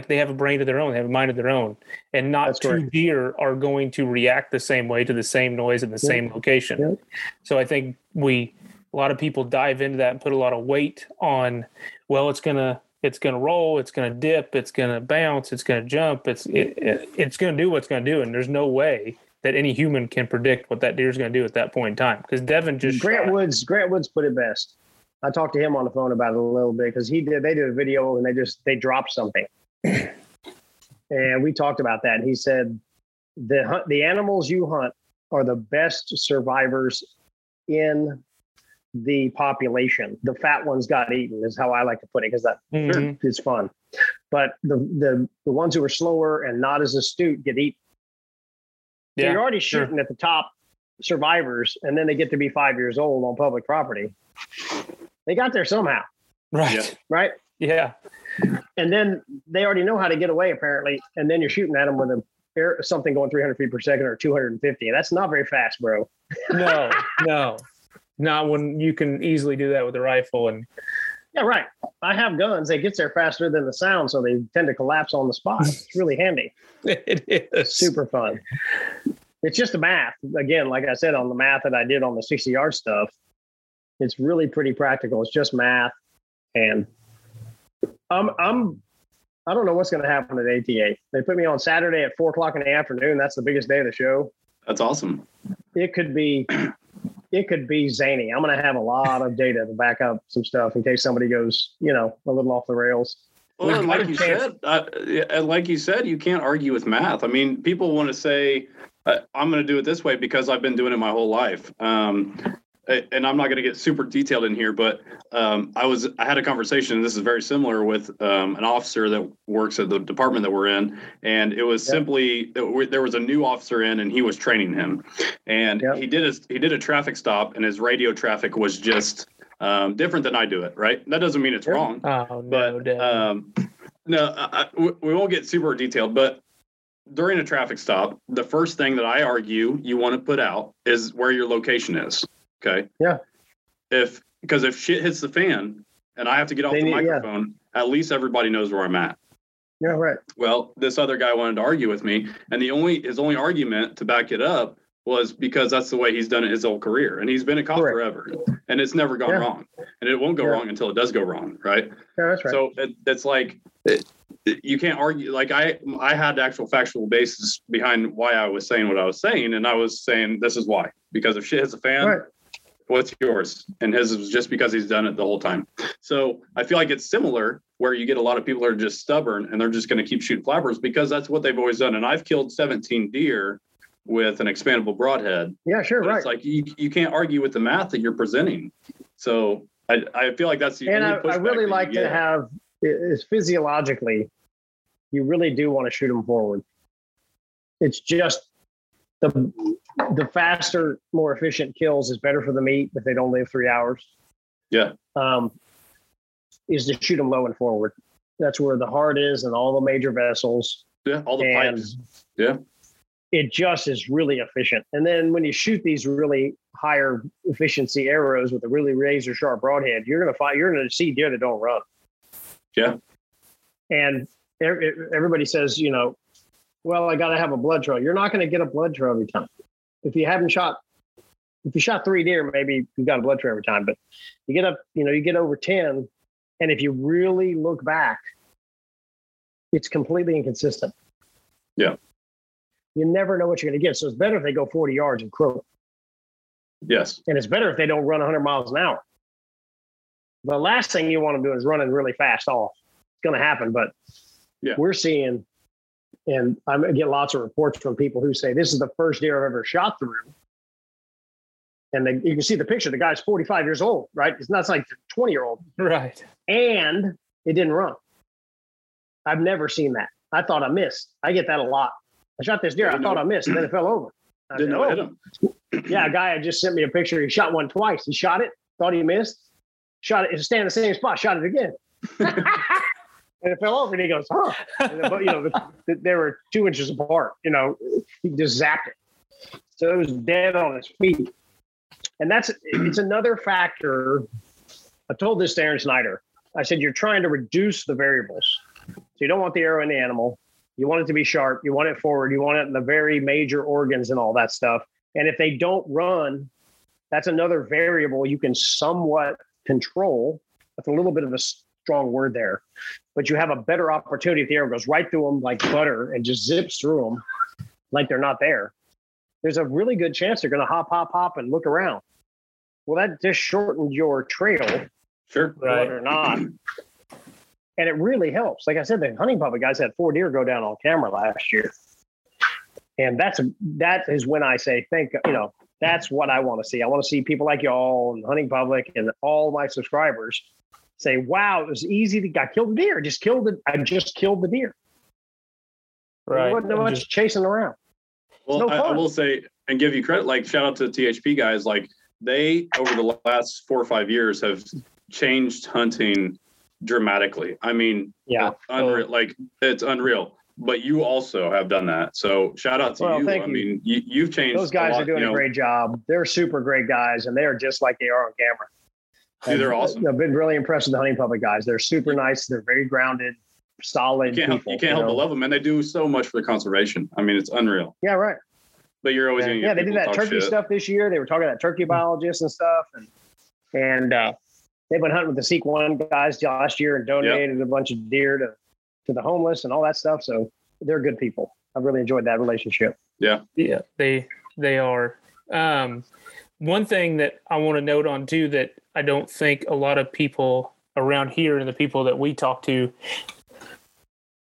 a brain of their own, they have a mind of their own, and not two deer are going to react the same way to the same noise in the same location. So I think a lot of people dive into that and put a lot of weight on, well, it's gonna roll, it's gonna dip, it's gonna bounce, it's gonna jump, it's gonna do what it's gonna do, and there's no way that any human can predict what that deer is going to do at that point in time. Because Devin just Grant Woods put it best. I talked to him on the phone about it a little bit because they did a video and they dropped something. And we talked about that. And he said, the animals you hunt are the best survivors in the population. The fat ones got eaten is how I like to put it. Cause that is fun. But the ones who are slower and not as astute get eaten. So you're already shooting at the top survivors, and then they get to be 5 years old on public property. They got there somehow. Right. Yeah. Right? Yeah. And then they already know how to get away, apparently, and then you're shooting at them with something going 300 feet per second or 250. That's not very fast, bro. No. Not when you can easily do that with a rifle. And yeah, right. I have guns. They get there faster than the sound, so they tend to collapse on the spot. It's really handy. It is super fun. It's just the math. Again, like I said, on the math that I did on the 60-yard stuff, it's really pretty practical. It's just math. And I'm I don't know what's going to happen at ATA. They put me on Saturday at 4 o'clock in the afternoon. That's the biggest day of the show. That's awesome. It could be zany. I'm going to have a lot of data to back up some stuff in case somebody goes, a little off the rails. Well, and like you said, you can't argue with math. I mean, people want to say, I'm going to do it this way because I've been doing it my whole life. And I'm not going to get super detailed in here, but I had a conversation, and this is very similar, with an officer that works at the department that we're in. And it was simply, there was a new officer in and he was training him. And he did a traffic stop, and his radio traffic was just different than I do it, right? That doesn't mean it's wrong. Oh, no, but we won't get super detailed, but during a traffic stop, the first thing that I argue you want to put out is where your location is. Okay. Yeah. Because if shit hits the fan and I have to get off the microphone, at least everybody knows where I'm at. Yeah. Right. Well, this other guy wanted to argue with me, and his only argument to back it up was because that's the way he's done it his whole career, and he's been a cop forever, and it's never gone wrong, and it won't go wrong until it does go wrong. Right. Yeah, that's right. So it's like, you can't argue. Like I had the actual factual basis behind why I was saying what I was saying. And I was saying, this is why, because if shit hits the fan, what's yours? And his was just because he's done it the whole time. So I feel like it's similar, where you get a lot of people that are just stubborn and they're just going to keep shooting flappers because that's what they've always done. And I've killed 17 deer with an expandable broadhead. Yeah, sure. But right. It's like, you can't argue with the math that you're presenting. So I feel like that's the only pushback. And I really like to have is physiologically, you really do want to shoot them forward. It's just the faster, more efficient kills is better for the meat if they don't live 3 hours. Yeah. Is to shoot them low and forward. That's where the heart is and all the major vessels. Yeah, all the pipes. Yeah. It just is really efficient. And then when you shoot these really higher efficiency arrows with a really razor sharp broadhead, you're going to see deer that don't run. Yeah. And everybody says, well, I got to have a blood trail. You're not going to get a blood trail every time. If you shot three deer, maybe you got a blood trail every time, but you get up, you get over 10. And if you really look back, it's completely inconsistent. Yeah. You never know what you're going to get. So it's better if they go 40 yards and croak. Yes. And it's better if they don't run 100 miles an hour. The last thing you want to do is running really fast off. It's going to happen, but we're seeing, and I get lots of reports from people who say, this is the first deer I've ever shot through. And you can see the picture. The guy's 45 years old, right? It's not like a 20-year-old. Right. And it didn't run. I've never seen that. I thought I missed. I get that a lot. I shot this deer. I thought I missed, and then it fell over. Didn't know it hit him. Yeah, a guy had just sent me a picture. He shot one twice. He shot it, thought he missed, shot it, stand in the same spot, shot it again. And it fell over, and he goes, huh. And then, but, they were 2 inches apart. He just zapped it. So it was dead on its feet. And it's another factor. I told this to Aaron Snyder. I said, you're trying to reduce the variables. So you don't want the arrow in the animal. You want it to be sharp. You want it forward. You want it in the very major organs and all that stuff. And if they don't run, that's another variable you can somewhat control. That's a little bit of a strong word there. But you have a better opportunity if the arrow goes right through them like butter and just zips through them like they're not there. There's a really good chance they're going to hop, hop, hop and look around. Well, that just shortened your trail. Sure. Whether or not. And it really helps. Like I said, the hunting public guys had 4 deer go down on camera last year. And that is when I say, that's what I want to see. I want to see people like y'all and hunting public and all my subscribers say, wow, it was easy. I killed the deer. I just killed the deer. Right. There wasn't much chasing around. Well, no I will say and give you credit, like shout out to the THP guys. Like they, over the last 4 or 5 years, have changed hunting dramatically. I mean, unreal, like it's unreal, but you also have done that. So shout out to you. I mean, you've changed. Those guys a lot, are doing a great job. They're super great guys. And they are just like they are on camera. Dude, they're awesome. I've been really impressed with the hunting public guys. They're super nice. They're very grounded, solid. You can't help but love them. And they do so much for the conservation. I mean, it's unreal. Yeah. Right. But you're always going to get people to talk shit. They did that turkey stuff this year. They were talking about turkey biologists and stuff. And they've been hunting with the Seek One guys last year and donated a bunch of deer to to the homeless and all that stuff. So they're good people. I've really enjoyed that relationship. Yeah. Yeah, they are. One thing that I want to note on too, that I don't think a lot of people around here and the people that we talk to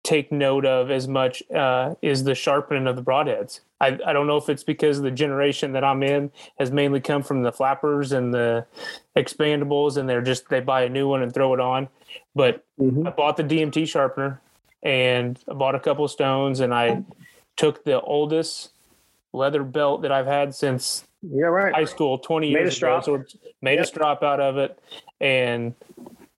take note of as much is the sharpening of the broadheads. I don't know if it's because the generation that I'm in has mainly come from the flappers and the expandables, and they buy a new one and throw it on. But I bought the DMT sharpener and I bought a couple of stones, and I took the oldest leather belt that I've had since high school, 20 years ago. So made a strop out of it. And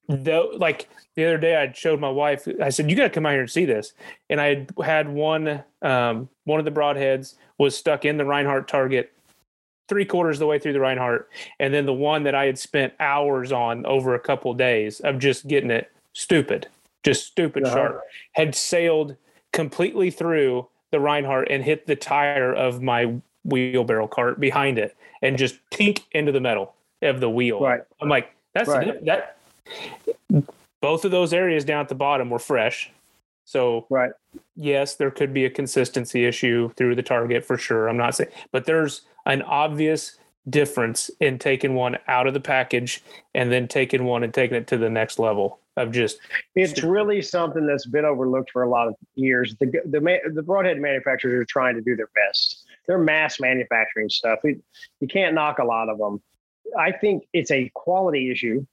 though, like the other day, I showed my wife, I said, you got to come out here and see this. And I had one of the broadheads was stuck in the Reinhardt target 3/4 of the way through the Reinhardt. And then the one that I had spent hours on over a couple of days of just getting it stupid sharp, had sailed completely through the Reinhardt and hit the tire of my wheelbarrow cart behind it and just tink into the metal of the wheel. Right. I'm like, that both of those areas down at the bottom were fresh. So yes, there could be a consistency issue through the target for sure. I'm not saying, but there's an obvious difference in taking one out of the package and then taking one and taking it to the next level of just. It's really something that's been overlooked for a lot of years. The broadhead manufacturers are trying to do their best. They're mass manufacturing stuff. You can't knock a lot of them. I think it's a quality issue.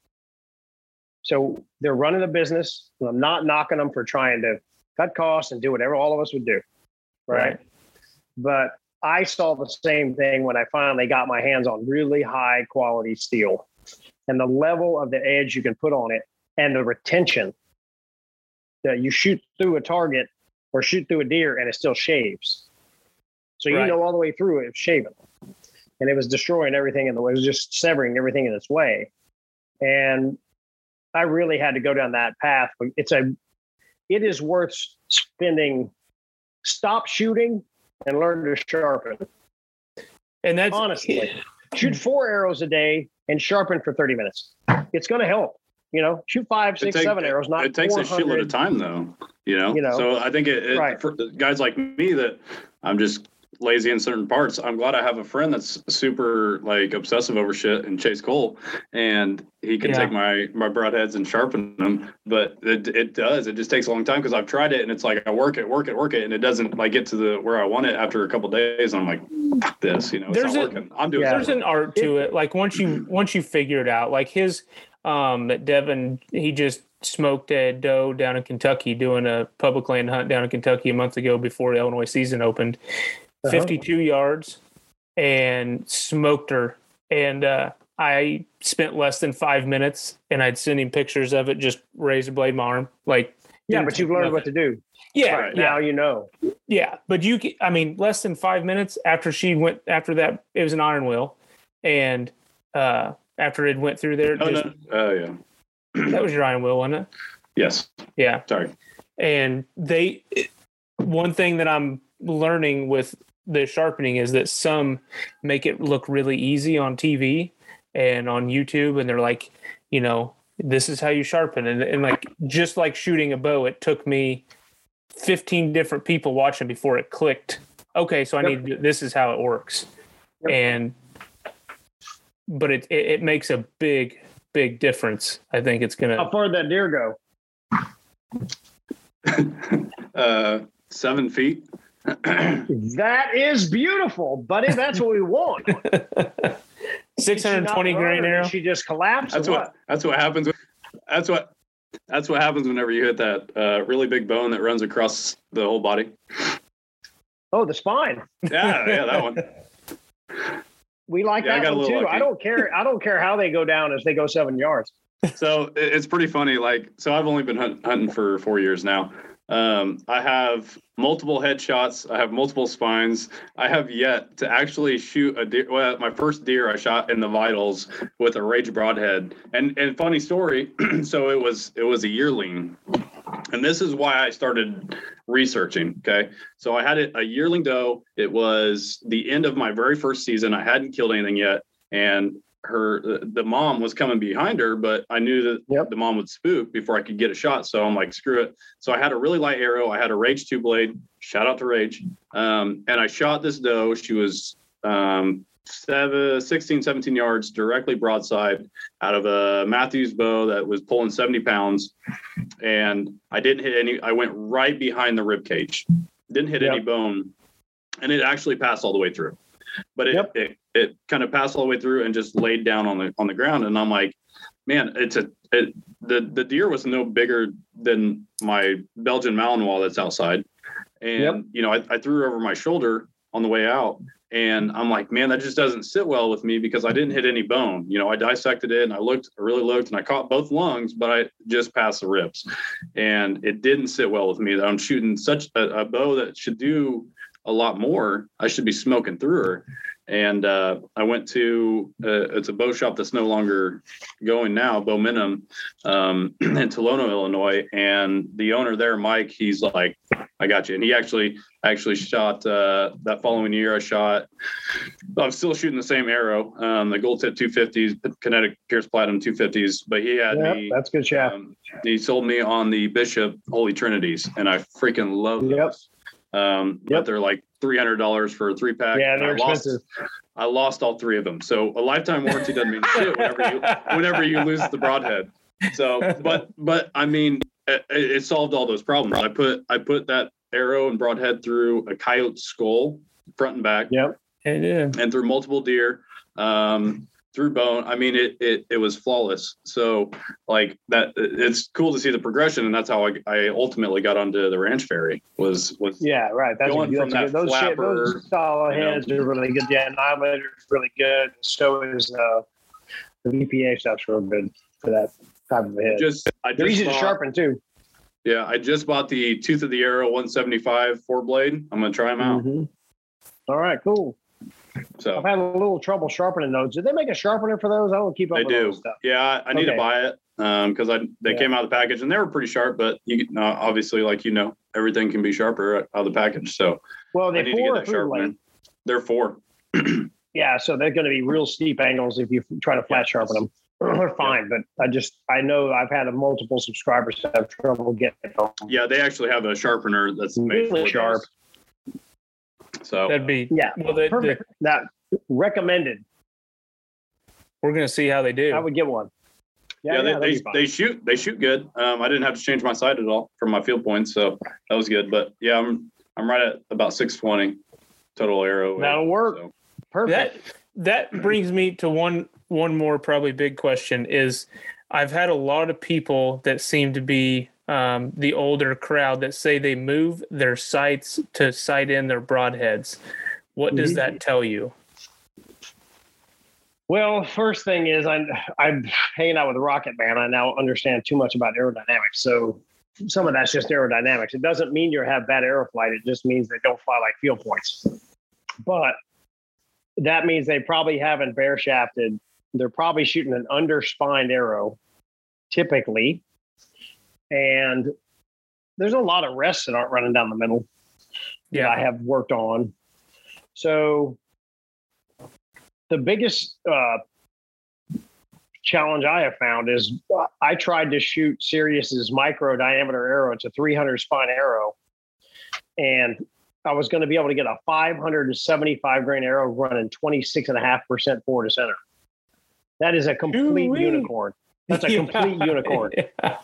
So they're running a business. And I'm not knocking them for trying to cut costs and do whatever all of us would do. Right. But I saw the same thing when I finally got my hands on really high quality steel, and the level of the edge you can put on it and the retention that you shoot through a target or shoot through a deer and it still shaves. So, you know, all the way through it was shaven, and it was destroying everything in the way. It was just severing everything in its way. And I really had to go down that path. But it is worth spending, stop shooting and learn to sharpen. And that's honestly, shoot 4 arrows a day and sharpen for 30 minutes. It's going to help, you know, shoot 5, 6, 7 arrows. Not it takes a shitload of time though, you know? So I think for guys like me that I'm just lazy in certain parts, I'm glad I have a friend that's super like obsessive over shit, and Chase Cole, and he can take my broadheads and sharpen them. But it just takes a long time, because I've tried it and it's like I work it and it doesn't like get to the where I want it after a couple days, and I'm like, fuck this, you know, it's not working. I'm doing there's an art to it. Like once you figure it out, like his that Devin, he just smoked a doe down in Kentucky doing a public land hunt down in Kentucky a month ago before the Illinois season opened. 52 yards and smoked her. And I spent less than 5 minutes, and I'd send him pictures of it, just razor blade my arm. Like, but you've learned what to do. Yeah. Right. Now, you know. Yeah. But less than 5 minutes after that, it was an iron wheel. And after it went through there. Yeah. That was your iron wheel, wasn't it? Yes. Yeah. Sorry. And one thing that I'm learning with the sharpening is that some make it look really easy on TV and on YouTube, and they're like, you know, this is how you sharpen. And like, just like shooting a bow, it took me 15 different people watching before it clicked. Okay. So I need, this is how it works. Yep. But it makes a big, big difference. I think it's going to. How far did that deer go? 7 feet. That is beautiful, buddy. That's what we want. 620 grain arrow. She just collapsed. That's what happens whenever you hit that really big bone that runs across the whole body. Oh, the spine. Yeah, that one. We like that one too. Lucky. I don't care how they go down as they go 7 yards. So it's pretty funny. Like, so I've only been hunting for 4 years now. I have multiple headshots. I have multiple spines. I have yet to actually shoot a deer. Well, my first deer I shot in the vitals with a Rage broadhead. And funny story. So it was a yearling, and this is why I started researching. Okay, so I had a yearling doe. It was the end of my very first season. I hadn't killed anything yet, and the mom was coming behind her, but I knew that the mom would spook before I could get a shot. So I'm like, screw it. So I had a really light arrow. I had a Rage 2-blade, shout out to Rage. And I shot this doe. She was 16, 17 yards directly broadside out of a Matthews bow that was pulling 70 pounds. And I didn't hit any, I went right behind the rib cage, didn't hit any bone. And it actually passed all the way through, but it kind of passed all the way through and just laid down on the ground. And I'm like, man, the deer was no bigger than my Belgian Malinois that's outside. And, you know, I threw her over my shoulder on the way out. And I'm like, man, that just doesn't sit well with me because I didn't hit any bone. You know, I dissected it and I really looked and I caught both lungs, but I just passed the ribs. And it didn't sit well with me that I'm shooting such a bow that should do a lot more. I should be smoking through her. And I went to, it's a bow shop that's no longer going now, Bow Minimum, in Tolono, Illinois. And the owner there, Mike, he's like, I got you. And he actually shot that following year. I'm still shooting the same arrow, the Gold Tip 250s, Kinetic Pierce Platinum 250s. But he had me. That's good shaft. He sold me on the Bishop Holy Trinities, and I freaking love those. But they're like $300 for a 3-pack. Yeah, they're expensive. I lost all three of them. So a lifetime warranty doesn't mean shit whenever you lose the broadhead. So, but I mean, it solved all those problems. I put that arrow and broadhead through a coyote skull, front and back. Yep. And through multiple deer, through bone. I mean, it was flawless. So like that, it's cool to see the progression, and that's how I ultimately got onto the Ranch Fairy was yeah, right. That's going from that those flapper. Those solid heads are really good. Yeah, annihilator is really good. So is the VPA stuff's real good for that type of head. They're easy to sharpen too. Yeah, I just bought the Tooth of the Arrow 175 4-blade. I'm gonna try them out. Mm-hmm. All right, cool. So I've had a little trouble sharpening those. Did they make a sharpener for those? I don't keep up with those stuff. Yeah, I need to buy it because they came out of the package and they were pretty sharp. But obviously, like you know, everything can be sharper out of the package. So I need to get that sharpener. They're 4. Yeah, so they're going to be real steep angles if you try to flat sharpen them. They're fine, but I know I've had multiple subscribers that have trouble getting them. Yeah, they actually have a sharpener that's made really sharp. So that'd be perfect. That recommended. We're gonna see how they do. I would get one. They shoot. They shoot good. I didn't have to change my sight at all from my field point, so that was good. But yeah, I'm right at about 620 total arrow. That'll work. So. Perfect. That brings me to one more probably big question is, I've had a lot of people that seem to be. The older crowd that say they move their sights to sight in their broadheads. What does that tell you? Well, first thing is I'm hanging out with Rocket Man. I now understand too much about aerodynamics. So some of that's just aerodynamics. It doesn't mean you have bad arrow flight. It just means they don't fly like field points. But that means they probably haven't bear shafted. They're probably shooting an underspined arrow typically. And there's a lot of rests that aren't running down the middle that I have worked on. So the biggest challenge I have found is I tried to shoot Sirius's micro diameter arrow. It's a 300 spine arrow. And I was going to be able to get a 575 grain arrow running 26.5% forward to center. That is a complete unicorn. That's a complete unicorn. Yeah.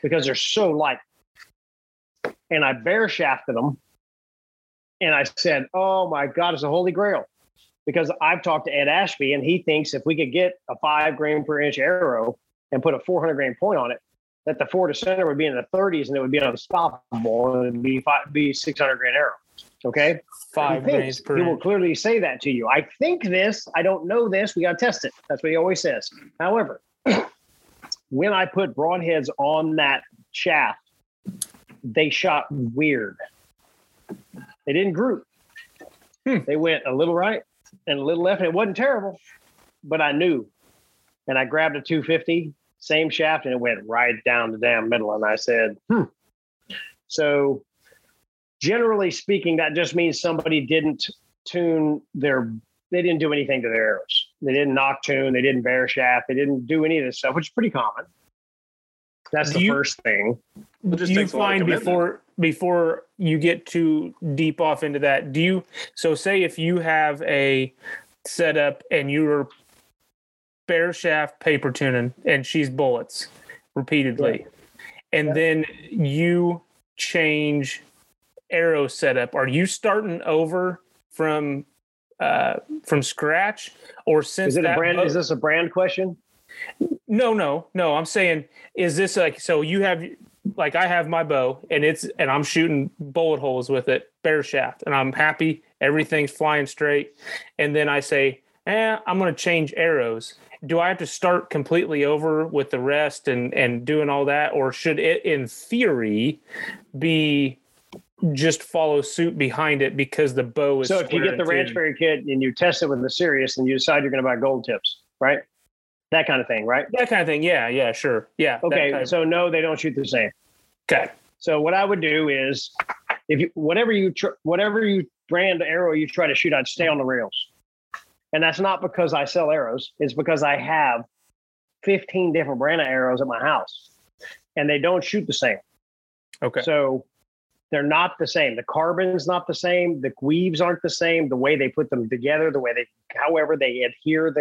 Because they're so light. And I bear shafted them. And I said, oh my God, it's a holy grail. Because I've talked to Ed Ashby and he thinks if we could get a 5 grain per inch arrow and put a 400 grain point on it, that the forward to center would be in the 30s and it would be unstoppable and it would be 600 grain arrow. Okay. 5 grains per inch. He will clearly say that to you. I think this, I don't know this. We got to test it. That's what he always says. However, when I put broadheads on that shaft, they shot weird. They didn't group. They went a little right and a little left. And it wasn't terrible, but I knew. And I grabbed a 250, same shaft, and it went right down the damn middle. And I said, So generally speaking, that just means somebody didn't do anything to their arrows. They didn't noctune. They didn't bear shaft. They didn't do any of this stuff, which is pretty common. That's the first thing. Do you find before you get too deep off into that, so say if you have a setup and you're bear shaft paper tuning and she's bullets repeatedly, and then you change arrow setup, are you starting over from scratch, or since is this a brand question? No. I'm saying, is this like, so you have, like, I have my bow and I'm shooting bullet holes with it, bear shaft, and I'm happy. Everything's flying straight. And then I say, I'm going to change arrows. Do I have to start completely over with the rest and doing all that? Or should it in theory be just follow suit behind it because the bow is. So if you get the Ranch Fairy kit and you test it with the Sirius and you decide you're going to buy gold tips, right? That kind of thing, right? That kind of thing. Yeah, sure. Yeah. Okay. So no, they don't shoot the same. Okay. So what I would do is, if you, whatever you brand arrow you try to shoot, I'd stay on the rails. And that's not because I sell arrows. It's because I have 15 different brand of arrows at my house and they don't shoot the same. Okay. So they're not the same. The carbon's not the same. The weaves aren't the same. The way they put them together, however they adhere,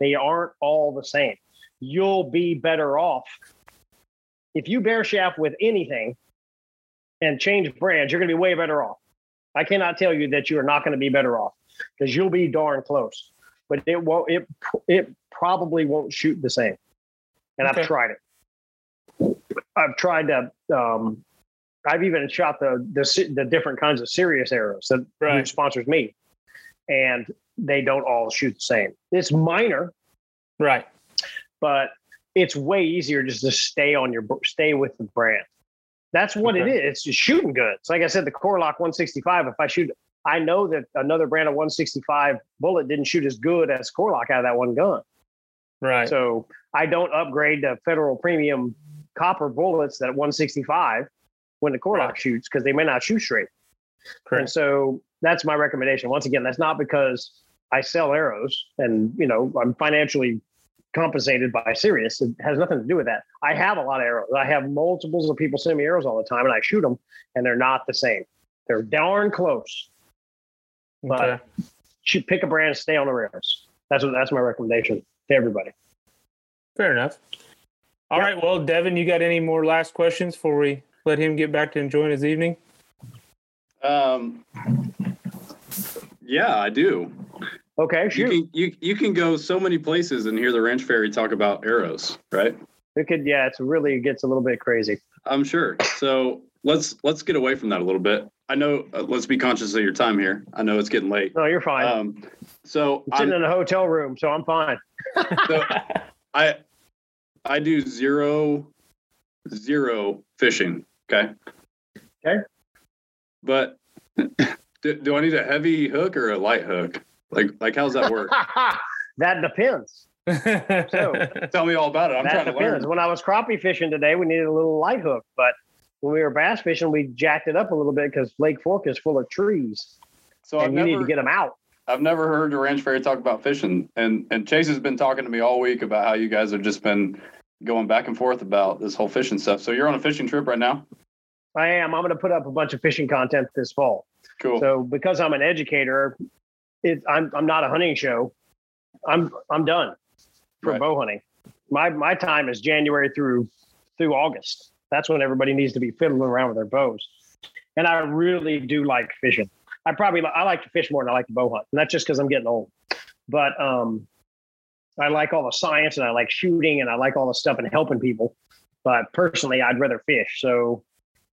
they aren't all the same. You'll be better off. If you bear shaft with anything and change brands, you're going to be way better off. I cannot tell you that you are not going to be better off, because you'll be darn close, but it won't, it probably won't shoot the same. And okay. I've tried it. I've tried to, I've even shot the different kinds of Sirius arrows that sponsors me, and they don't all shoot the same. It's minor, right? But it's way easier just to stay with the brand. That's what it is. It's just shooting goods. Like I said, the CoreLock 165. If I shoot, I know that another brand of 165 bullet didn't shoot as good as CoreLock out of that one gun. Right. So I don't upgrade to Federal Premium copper bullets that 165. When the CoreLock shoots, because they may not shoot straight. Correct. And so that's my recommendation. Once again, that's not because I sell arrows and, you know, I'm financially compensated by Sirius. It has nothing to do with that. I have a lot of arrows. I have multiples of people send me arrows all the time, and I shoot them, and they're not the same. They're darn close. Okay. But shoot, pick a brand, stay on the rails. That's my recommendation to everybody. Fair enough. All right. Well, Devin, you got any more last questions before we let him get back to enjoying his evening? Yeah, I do. Okay, shoot. You can go so many places and hear the Ranch Fairy talk about arrows, right? It could, yeah. It's really gets a little bit crazy, I'm sure. So let's get away from that a little bit. I know. Let's be conscious of your time here. I know it's getting late. No, you're fine. So I'm sitting in a hotel room, so I'm fine. So I do zero fishing. Okay. But do I need a heavy hook or a light hook? Like how's that work? That depends. So tell me all about it. I'm trying to learn. When I was crappie fishing today, we needed a little light hook, but when we were bass fishing, we jacked it up a little bit because Lake Fork is full of trees. So you need to get them out. I've never heard a Ranch Fairy talk about fishing, and Chase has been talking to me all week about how you guys have just been going back and forth about this whole fishing stuff. So you're on a fishing trip right now? I am. I'm going to put up a bunch of fishing content this fall. Cool. So because I'm an educator, I'm not a hunting show. I'm done for bow hunting. My time is January through August. That's when everybody needs to be fiddling around with their bows. And I really do like fishing. I like to fish more than I like to bow hunt. And that's just because I'm getting old. But I like all the science, and I like shooting, and I like all the stuff and helping people. But personally, I'd rather fish. So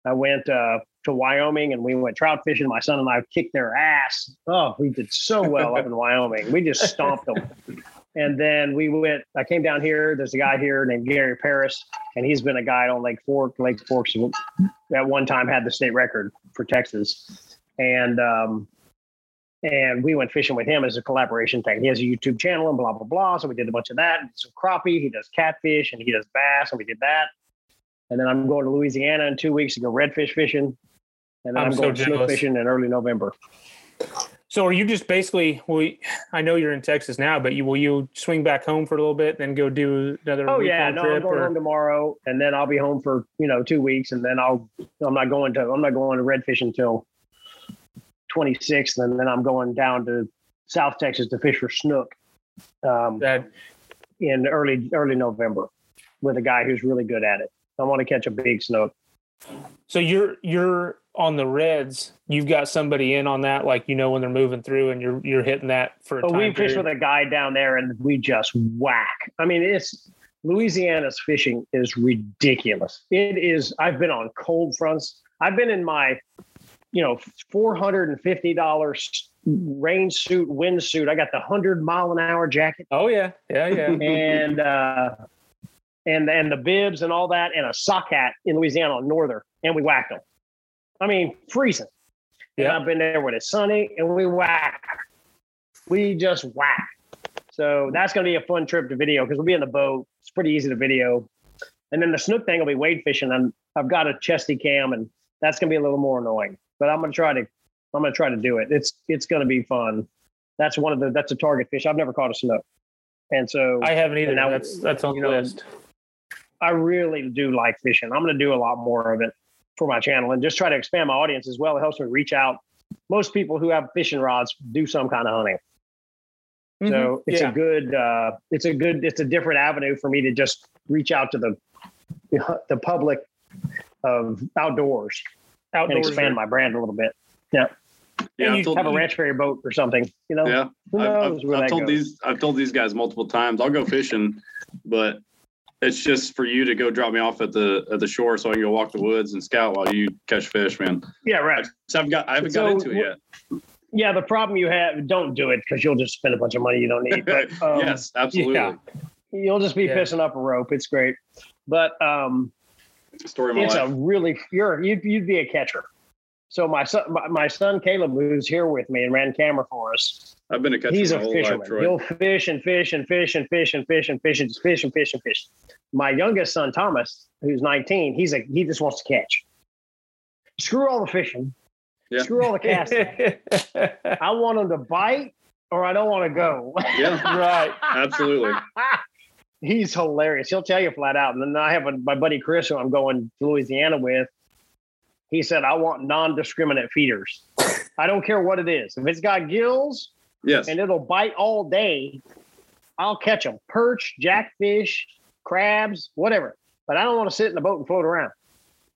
I went to Wyoming, and we went trout fishing. My son and I kicked their ass. Oh, we did so well up in Wyoming. We just stomped them. And then I came down here. There's a guy here named Gary Paris, and he's been a guide on Lake Fork. Lake Fork's at one time had the state record for Texas. And we went fishing with him as a collaboration thing. He has a YouTube channel and blah, blah, blah. So we did a bunch of that. And some crappie. He does catfish and he does bass. And we did that. And then I'm going to Louisiana in 2 weeks to go redfish fishing. And then I'm going snook fishing in early November. So are you just basically, I know you're in Texas now, but will you swing back home for a little bit, then go do another trip? I'm going home tomorrow, and then I'll be home for, 2 weeks, and then I'm not going to redfish until 26th, and then I'm going down to South Texas to fish for snook in early November with a guy who's really good at it. I want to catch a big snook. So you're on the reds, you've got somebody in on that, when they're moving through, and you're hitting that for a time period. We fish with a guy down there, and we just whack. I mean, Louisiana's fishing is ridiculous. It is. I've been on cold fronts. I've been in my, $450 rain suit, wind suit. I got the 100-mile-an-hour jacket. Oh yeah, yeah. And the bibs and all that, and a sock hat in Louisiana on Northern, and we whacked them. I mean, freezing. Yeah. And I've been there when it's sunny, and we whack. We just whack. So that's going to be a fun trip to video, because we'll be in the boat. It's pretty easy to video. And then the snook thing will be wade fishing. I've got a chesty cam, and that's going to be a little more annoying. But I'm going to try to do it. It's going to be fun. That's a target fish. I've never caught a snook, and so I haven't either. That's on the list. I really do like fishing. I'm going to do a lot more of it for my channel and just try to expand my audience as well. It helps me reach out. Most people who have fishing rods do some kind of hunting. Mm-hmm. So it's a different avenue for me to just reach out to the public of outdoors and expand my brand a little bit. Yeah. Yeah. And you have a Ranch Fairy boat or something, Yeah. I've told these guys multiple times, I'll go fishing, but it's just for you to go drop me off at the shore so I can go walk the woods and scout while you catch fish, man. Yeah, right. I haven't got into it yet. Yeah, the problem you have, don't do it, because you'll just spend a bunch of money you don't need. But, yes, absolutely. Yeah. You'll just be pissing up a rope. It's great, but story of my life. You'd be a catcher. So my son Caleb, who's here with me and ran camera for us, I've been a catcher. He's a fisherman. He'll fish and fish and fish and fish and fish and fish and just fish and fish and fish. My youngest son Thomas, who's 19, he just wants to catch. Screw all the fishing. Yeah. Screw all the casting. I want him to bite, or I don't want to go. Yeah, right. Absolutely. He's hilarious. He'll tell you flat out. And then I have my buddy Chris, who I'm going to Louisiana with. He said, I want non-discriminate feeders. I don't care what it is. If it's got gills, yes, and it'll bite all day, I'll catch them. Perch, jackfish, crabs, whatever. But I don't want to sit in the boat and float around.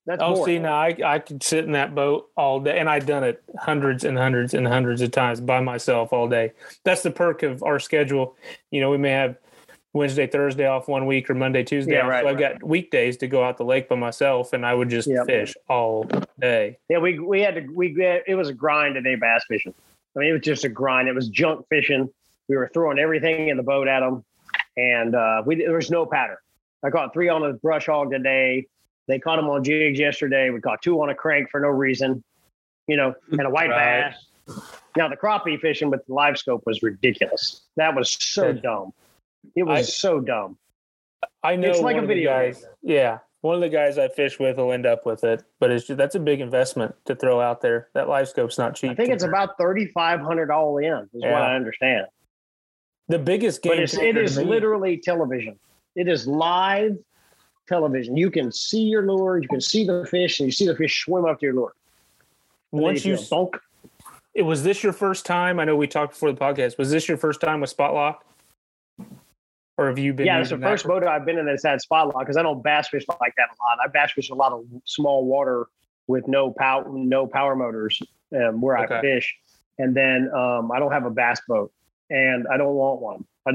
That's boring. See, now I could sit in that boat all day. And I've done it hundreds and hundreds and hundreds of times by myself all day. That's the perk of our schedule. We may have Wednesday, Thursday off one week, or Monday, Tuesday off. Right, so I've got weekdays to go out the lake by myself, and I would just fish all day. Yeah, it was a grind today bass fishing. I mean, it was just a grind. It was junk fishing. We were throwing everything in the boat at them, and there was no pattern. I caught 3 on a brush hog today. They caught them on jigs yesterday. We caught 2 on a crank for no reason, and a white bass. Now, the crappie fishing with the LiveScope was ridiculous. That was so dumb. It was so dumb. I know. It's like a video. Guys, yeah. One of the guys I fish with will end up with it, but that's a big investment to throw out there. That LiveScope's not cheap. I think it's about $3,500 all in, is what I understand. The biggest game. It is literally television. It is live television. You can see your lure, you can see the fish, and you see the fish swim up to your lure. Once you sunk. Was this your first time? I know we talked before the podcast. Was this your first time with SpotLock? Or have you been? Yeah, it's the first boat I've been in that's had SpotLock, because I don't bass fish like that a lot. I bass fish a lot of small water with no power motors I fish, and then I don't have a bass boat, and I don't want one. I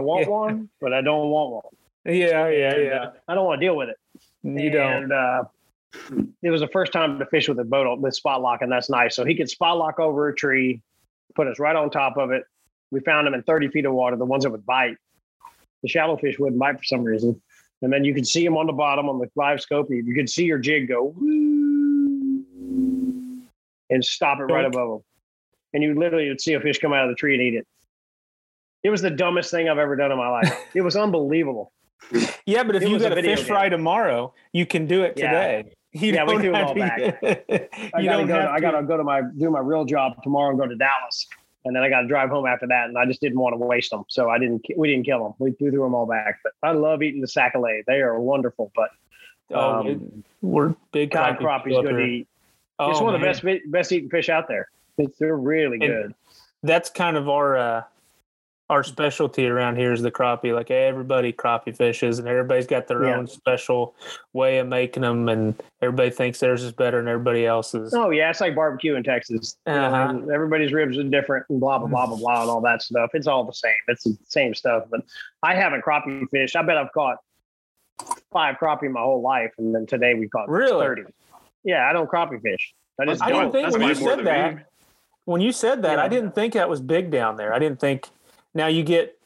want one, but I don't want one. Yeah. I don't want to deal with it. You don't. It was the first time to fish with a boat with SpotLock, and that's nice. So he could SpotLock over a tree, put us right on top of it. We found them in 30 feet of water, the ones that would bite. The shallow fish wouldn't bite for some reason. And then you could see them on the bottom on the LiveScope. You could see your jig go woo, and stop it right above them. And you literally would see a fish come out of the tree and eat it. It was the dumbest thing I've ever done in my life. It was unbelievable. Yeah, but if you got a fish fry tomorrow, you can do it today. We threw it all back. I gotta go do my real job tomorrow and go to Dallas. And then I got to drive home after that. And I just didn't want to waste them. So we didn't kill them. We threw them all back. But I love eating the saccalay. They are wonderful. But we're big time crappies good to eat. Oh, it's one of the best eating fish out there. They're really good. And that's kind of our specialty around here is the crappie. Like everybody crappie fishes and everybody's got their own special way of making them. And everybody thinks theirs is better than everybody else's. Oh yeah. It's like barbecue in Texas. You know, everybody's ribs are different and blah, blah, blah, blah, blah, and all that stuff. It's all the same. It's the same stuff, but I haven't crappie fished. I bet I've caught 5 crappie my whole life. And then today we caught 30. Yeah. I don't crappie fish. When you said that, I didn't think that was big down there. I didn't think. Now you get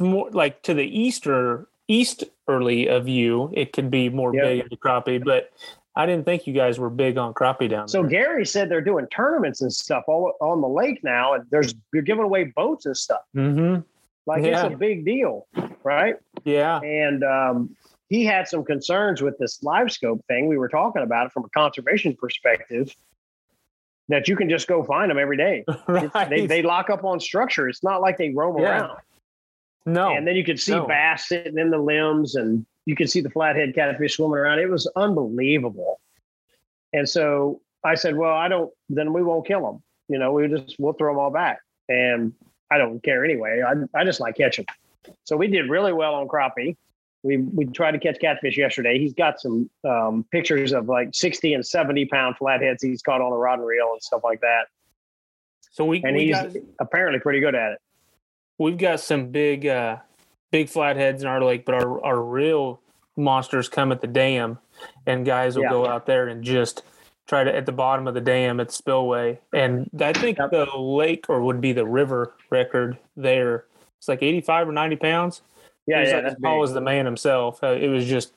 more like to the easterly of you, it could be more big of the crappie, but I didn't think you guys were big on crappie down there. So Gary said they're doing tournaments and stuff all on the lake now, and you're giving away boats and stuff. Mm-hmm. Like it's a big deal, right? Yeah. And he had some concerns with this LiveScope thing we were talking about from a conservation perspective. That you can just go find them every day. Right. They lock up on structure. It's not like they roam around. No. And then you could see bass sitting in the limbs and you could see the flathead catfish swimming around. It was unbelievable. And so I said, well, then we won't kill them. You know, we'll throw them all back. And I don't care anyway. I just like catching. So we did really well on crappie. We tried to catch catfish yesterday. He's got some pictures of like 60 and 70 pound flatheads he's caught on a rod and reel and stuff like that. So he's apparently pretty good at it. We've got some big, big flatheads in our lake, but our real monsters come at the dam, and guys will go out there and just try to at the bottom of the dam at the spillway. And I think the lake the river record there. It's like 85 or 90 pounds. Yeah, as tall as the man himself. It was just,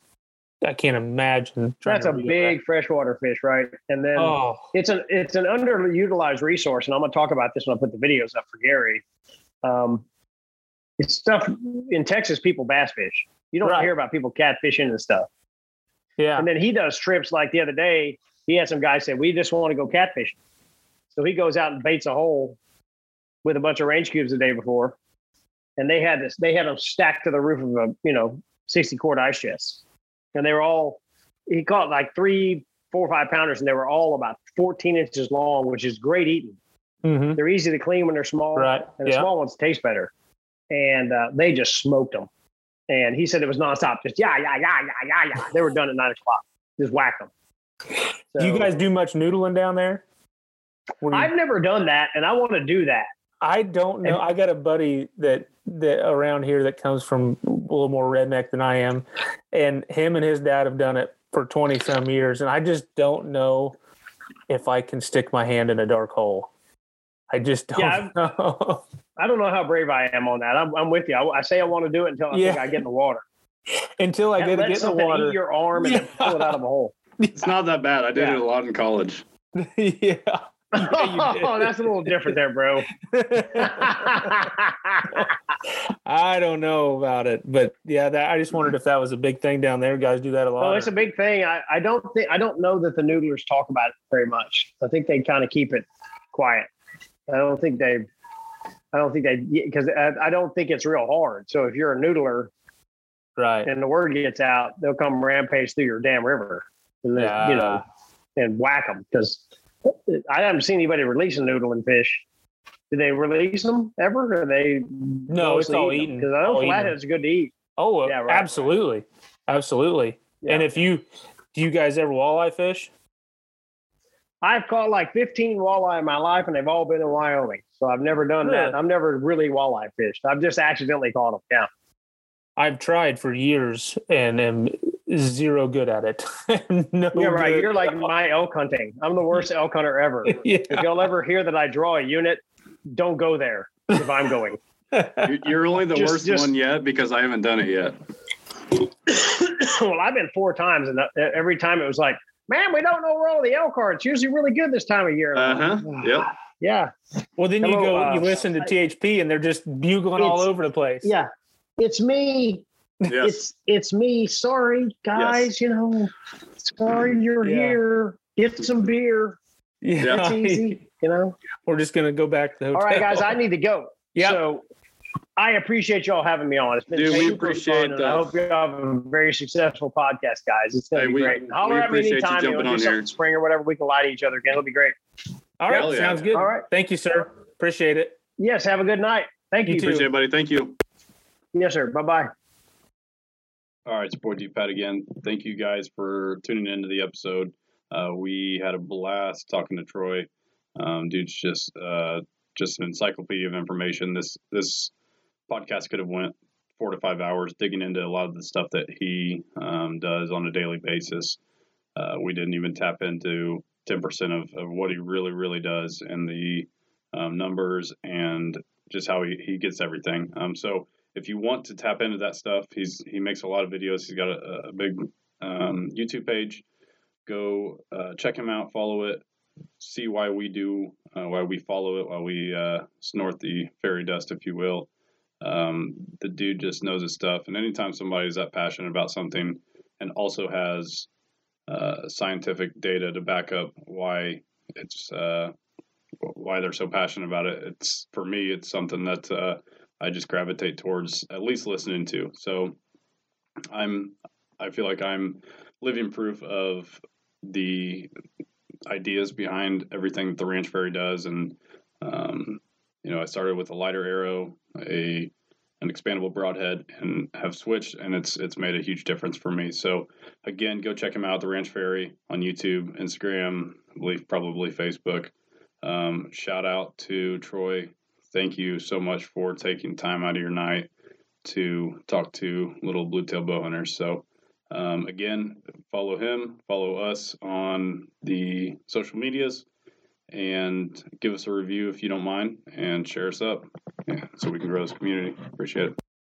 I can't imagine. That's a big freshwater fish, right? And then it's an underutilized resource, and I'm going to talk about this when I put the videos up for Gary. It's stuff in Texas. People bass fish. You don't hear about people catfishing and stuff. Yeah. And then he does trips like the other day. He had some guy say, "We just want to go catfishing," so he goes out and baits a hole with a bunch of range cubes the day before. And they had them stacked to the roof of a, 60 quart ice chest. And they were he caught like 3, 4, 5 pounders, and they were all about 14 inches long, which is great eating. Mm-hmm. They're easy to clean when they're small, and the small ones taste better. And they just smoked them. And he said it was nonstop, just yeah. They were done at 9 o'clock. Just whack them. So, do you guys do much noodling down there? I've never done that, and I want to do that. I don't know. I got a buddy that around here that comes from a little more redneck than I am, and him and his dad have done it for 20 some years. And I just don't know if I can stick my hand in a dark hole. I just don't know. I don't know how brave I am on that. I'm with you. I say I want to do it until I think I get in the water. Until I get in the water. Eat your arm and pull it out of a hole. It's not that bad. I did it a lot in college. Yeah. Oh, that's a little different there, bro. I don't know about it, but I just wondered if that was a big thing down there. Guys do that a lot. Oh, it's a big thing. I don't know that the noodlers talk about it very much. I think they kind of keep it quiet. I don't think it's real hard. So if you're a noodler, right, and the word gets out, they'll come rampage through your damn river, and then, and whack them because. I haven't seen anybody releasing noodling fish. Do they release them ever? Or they no, it's all eaten. Because I know flatheads are good to eat. Oh, yeah, right. Absolutely. Absolutely. Yeah. And do you guys ever walleye fish? I've caught like 15 walleye in my life, and they've all been in Wyoming. So I've never done that. I've never really walleye fished. I've just accidentally caught them. Yeah. I've tried for years and am zero good at it. No, you're right. You're like my elk hunting. I'm the worst elk hunter ever. Yeah. If you'll ever hear that I draw a unit, don't go there if I'm going. You're only the worst one yet because I haven't done it yet. Well, I've been 4 times, and every time it was like, man, we don't know where all the elk are. It's usually really good this time of year. Yep. Yeah. Well, then you listen to THP, and they're just bugling all over the place. Yeah. It's me. Yes. It's me. Sorry, guys. Yes. You know, sorry you're here. Get some beer. Yeah. It's easy, you know. We're just going to go back to the hotel. All right, guys, I need to go. Yeah. So I appreciate y'all having me on. It's been we appreciate that. I hope you have a very successful podcast, guys. It's going to be great. Holler at me anytime. You know, do something spring or whatever. We can lie to each other again. It'll be great. All right. Sounds good. All right. Thank you, sir. Appreciate it. Yes. Have a good night. Thank you. Appreciate it, buddy. Thank you. Yes, sir. Bye-bye. All right. It's your boy D-Pat again. Thank you guys for tuning into the episode. We had a blast talking to Troy. Dude's just an encyclopedia of information. This podcast could have went 4 to 5 hours digging into a lot of the stuff that he does on a daily basis. We didn't even tap into 10% of what he really, really does and the numbers and just how he gets everything. So if you want to tap into that stuff, he makes a lot of videos. He's got a big YouTube page. Go check him out, follow it, see why we follow it, why we snort the fairy dust, if you will. The dude just knows his stuff. And anytime somebody's that passionate about something and also has scientific data to back up why it's why they're so passionate about it, it's something that I just gravitate towards at least listening to. So I feel like I'm living proof of the ideas behind everything that the Ranch Fairy does. And, you know, I started with a lighter arrow, an expandable broadhead, and have switched, and it's made a huge difference for me. So again, go check him out, the Ranch Fairy, on YouTube, Instagram, I believe probably Facebook. Shout out to Troy. Thank you so much for taking time out of your night to talk to little Blue Tail Bow Hunters. So, again, follow him, follow us on the social medias, and give us a review if you don't mind, and share us up so we can grow this community. Appreciate it.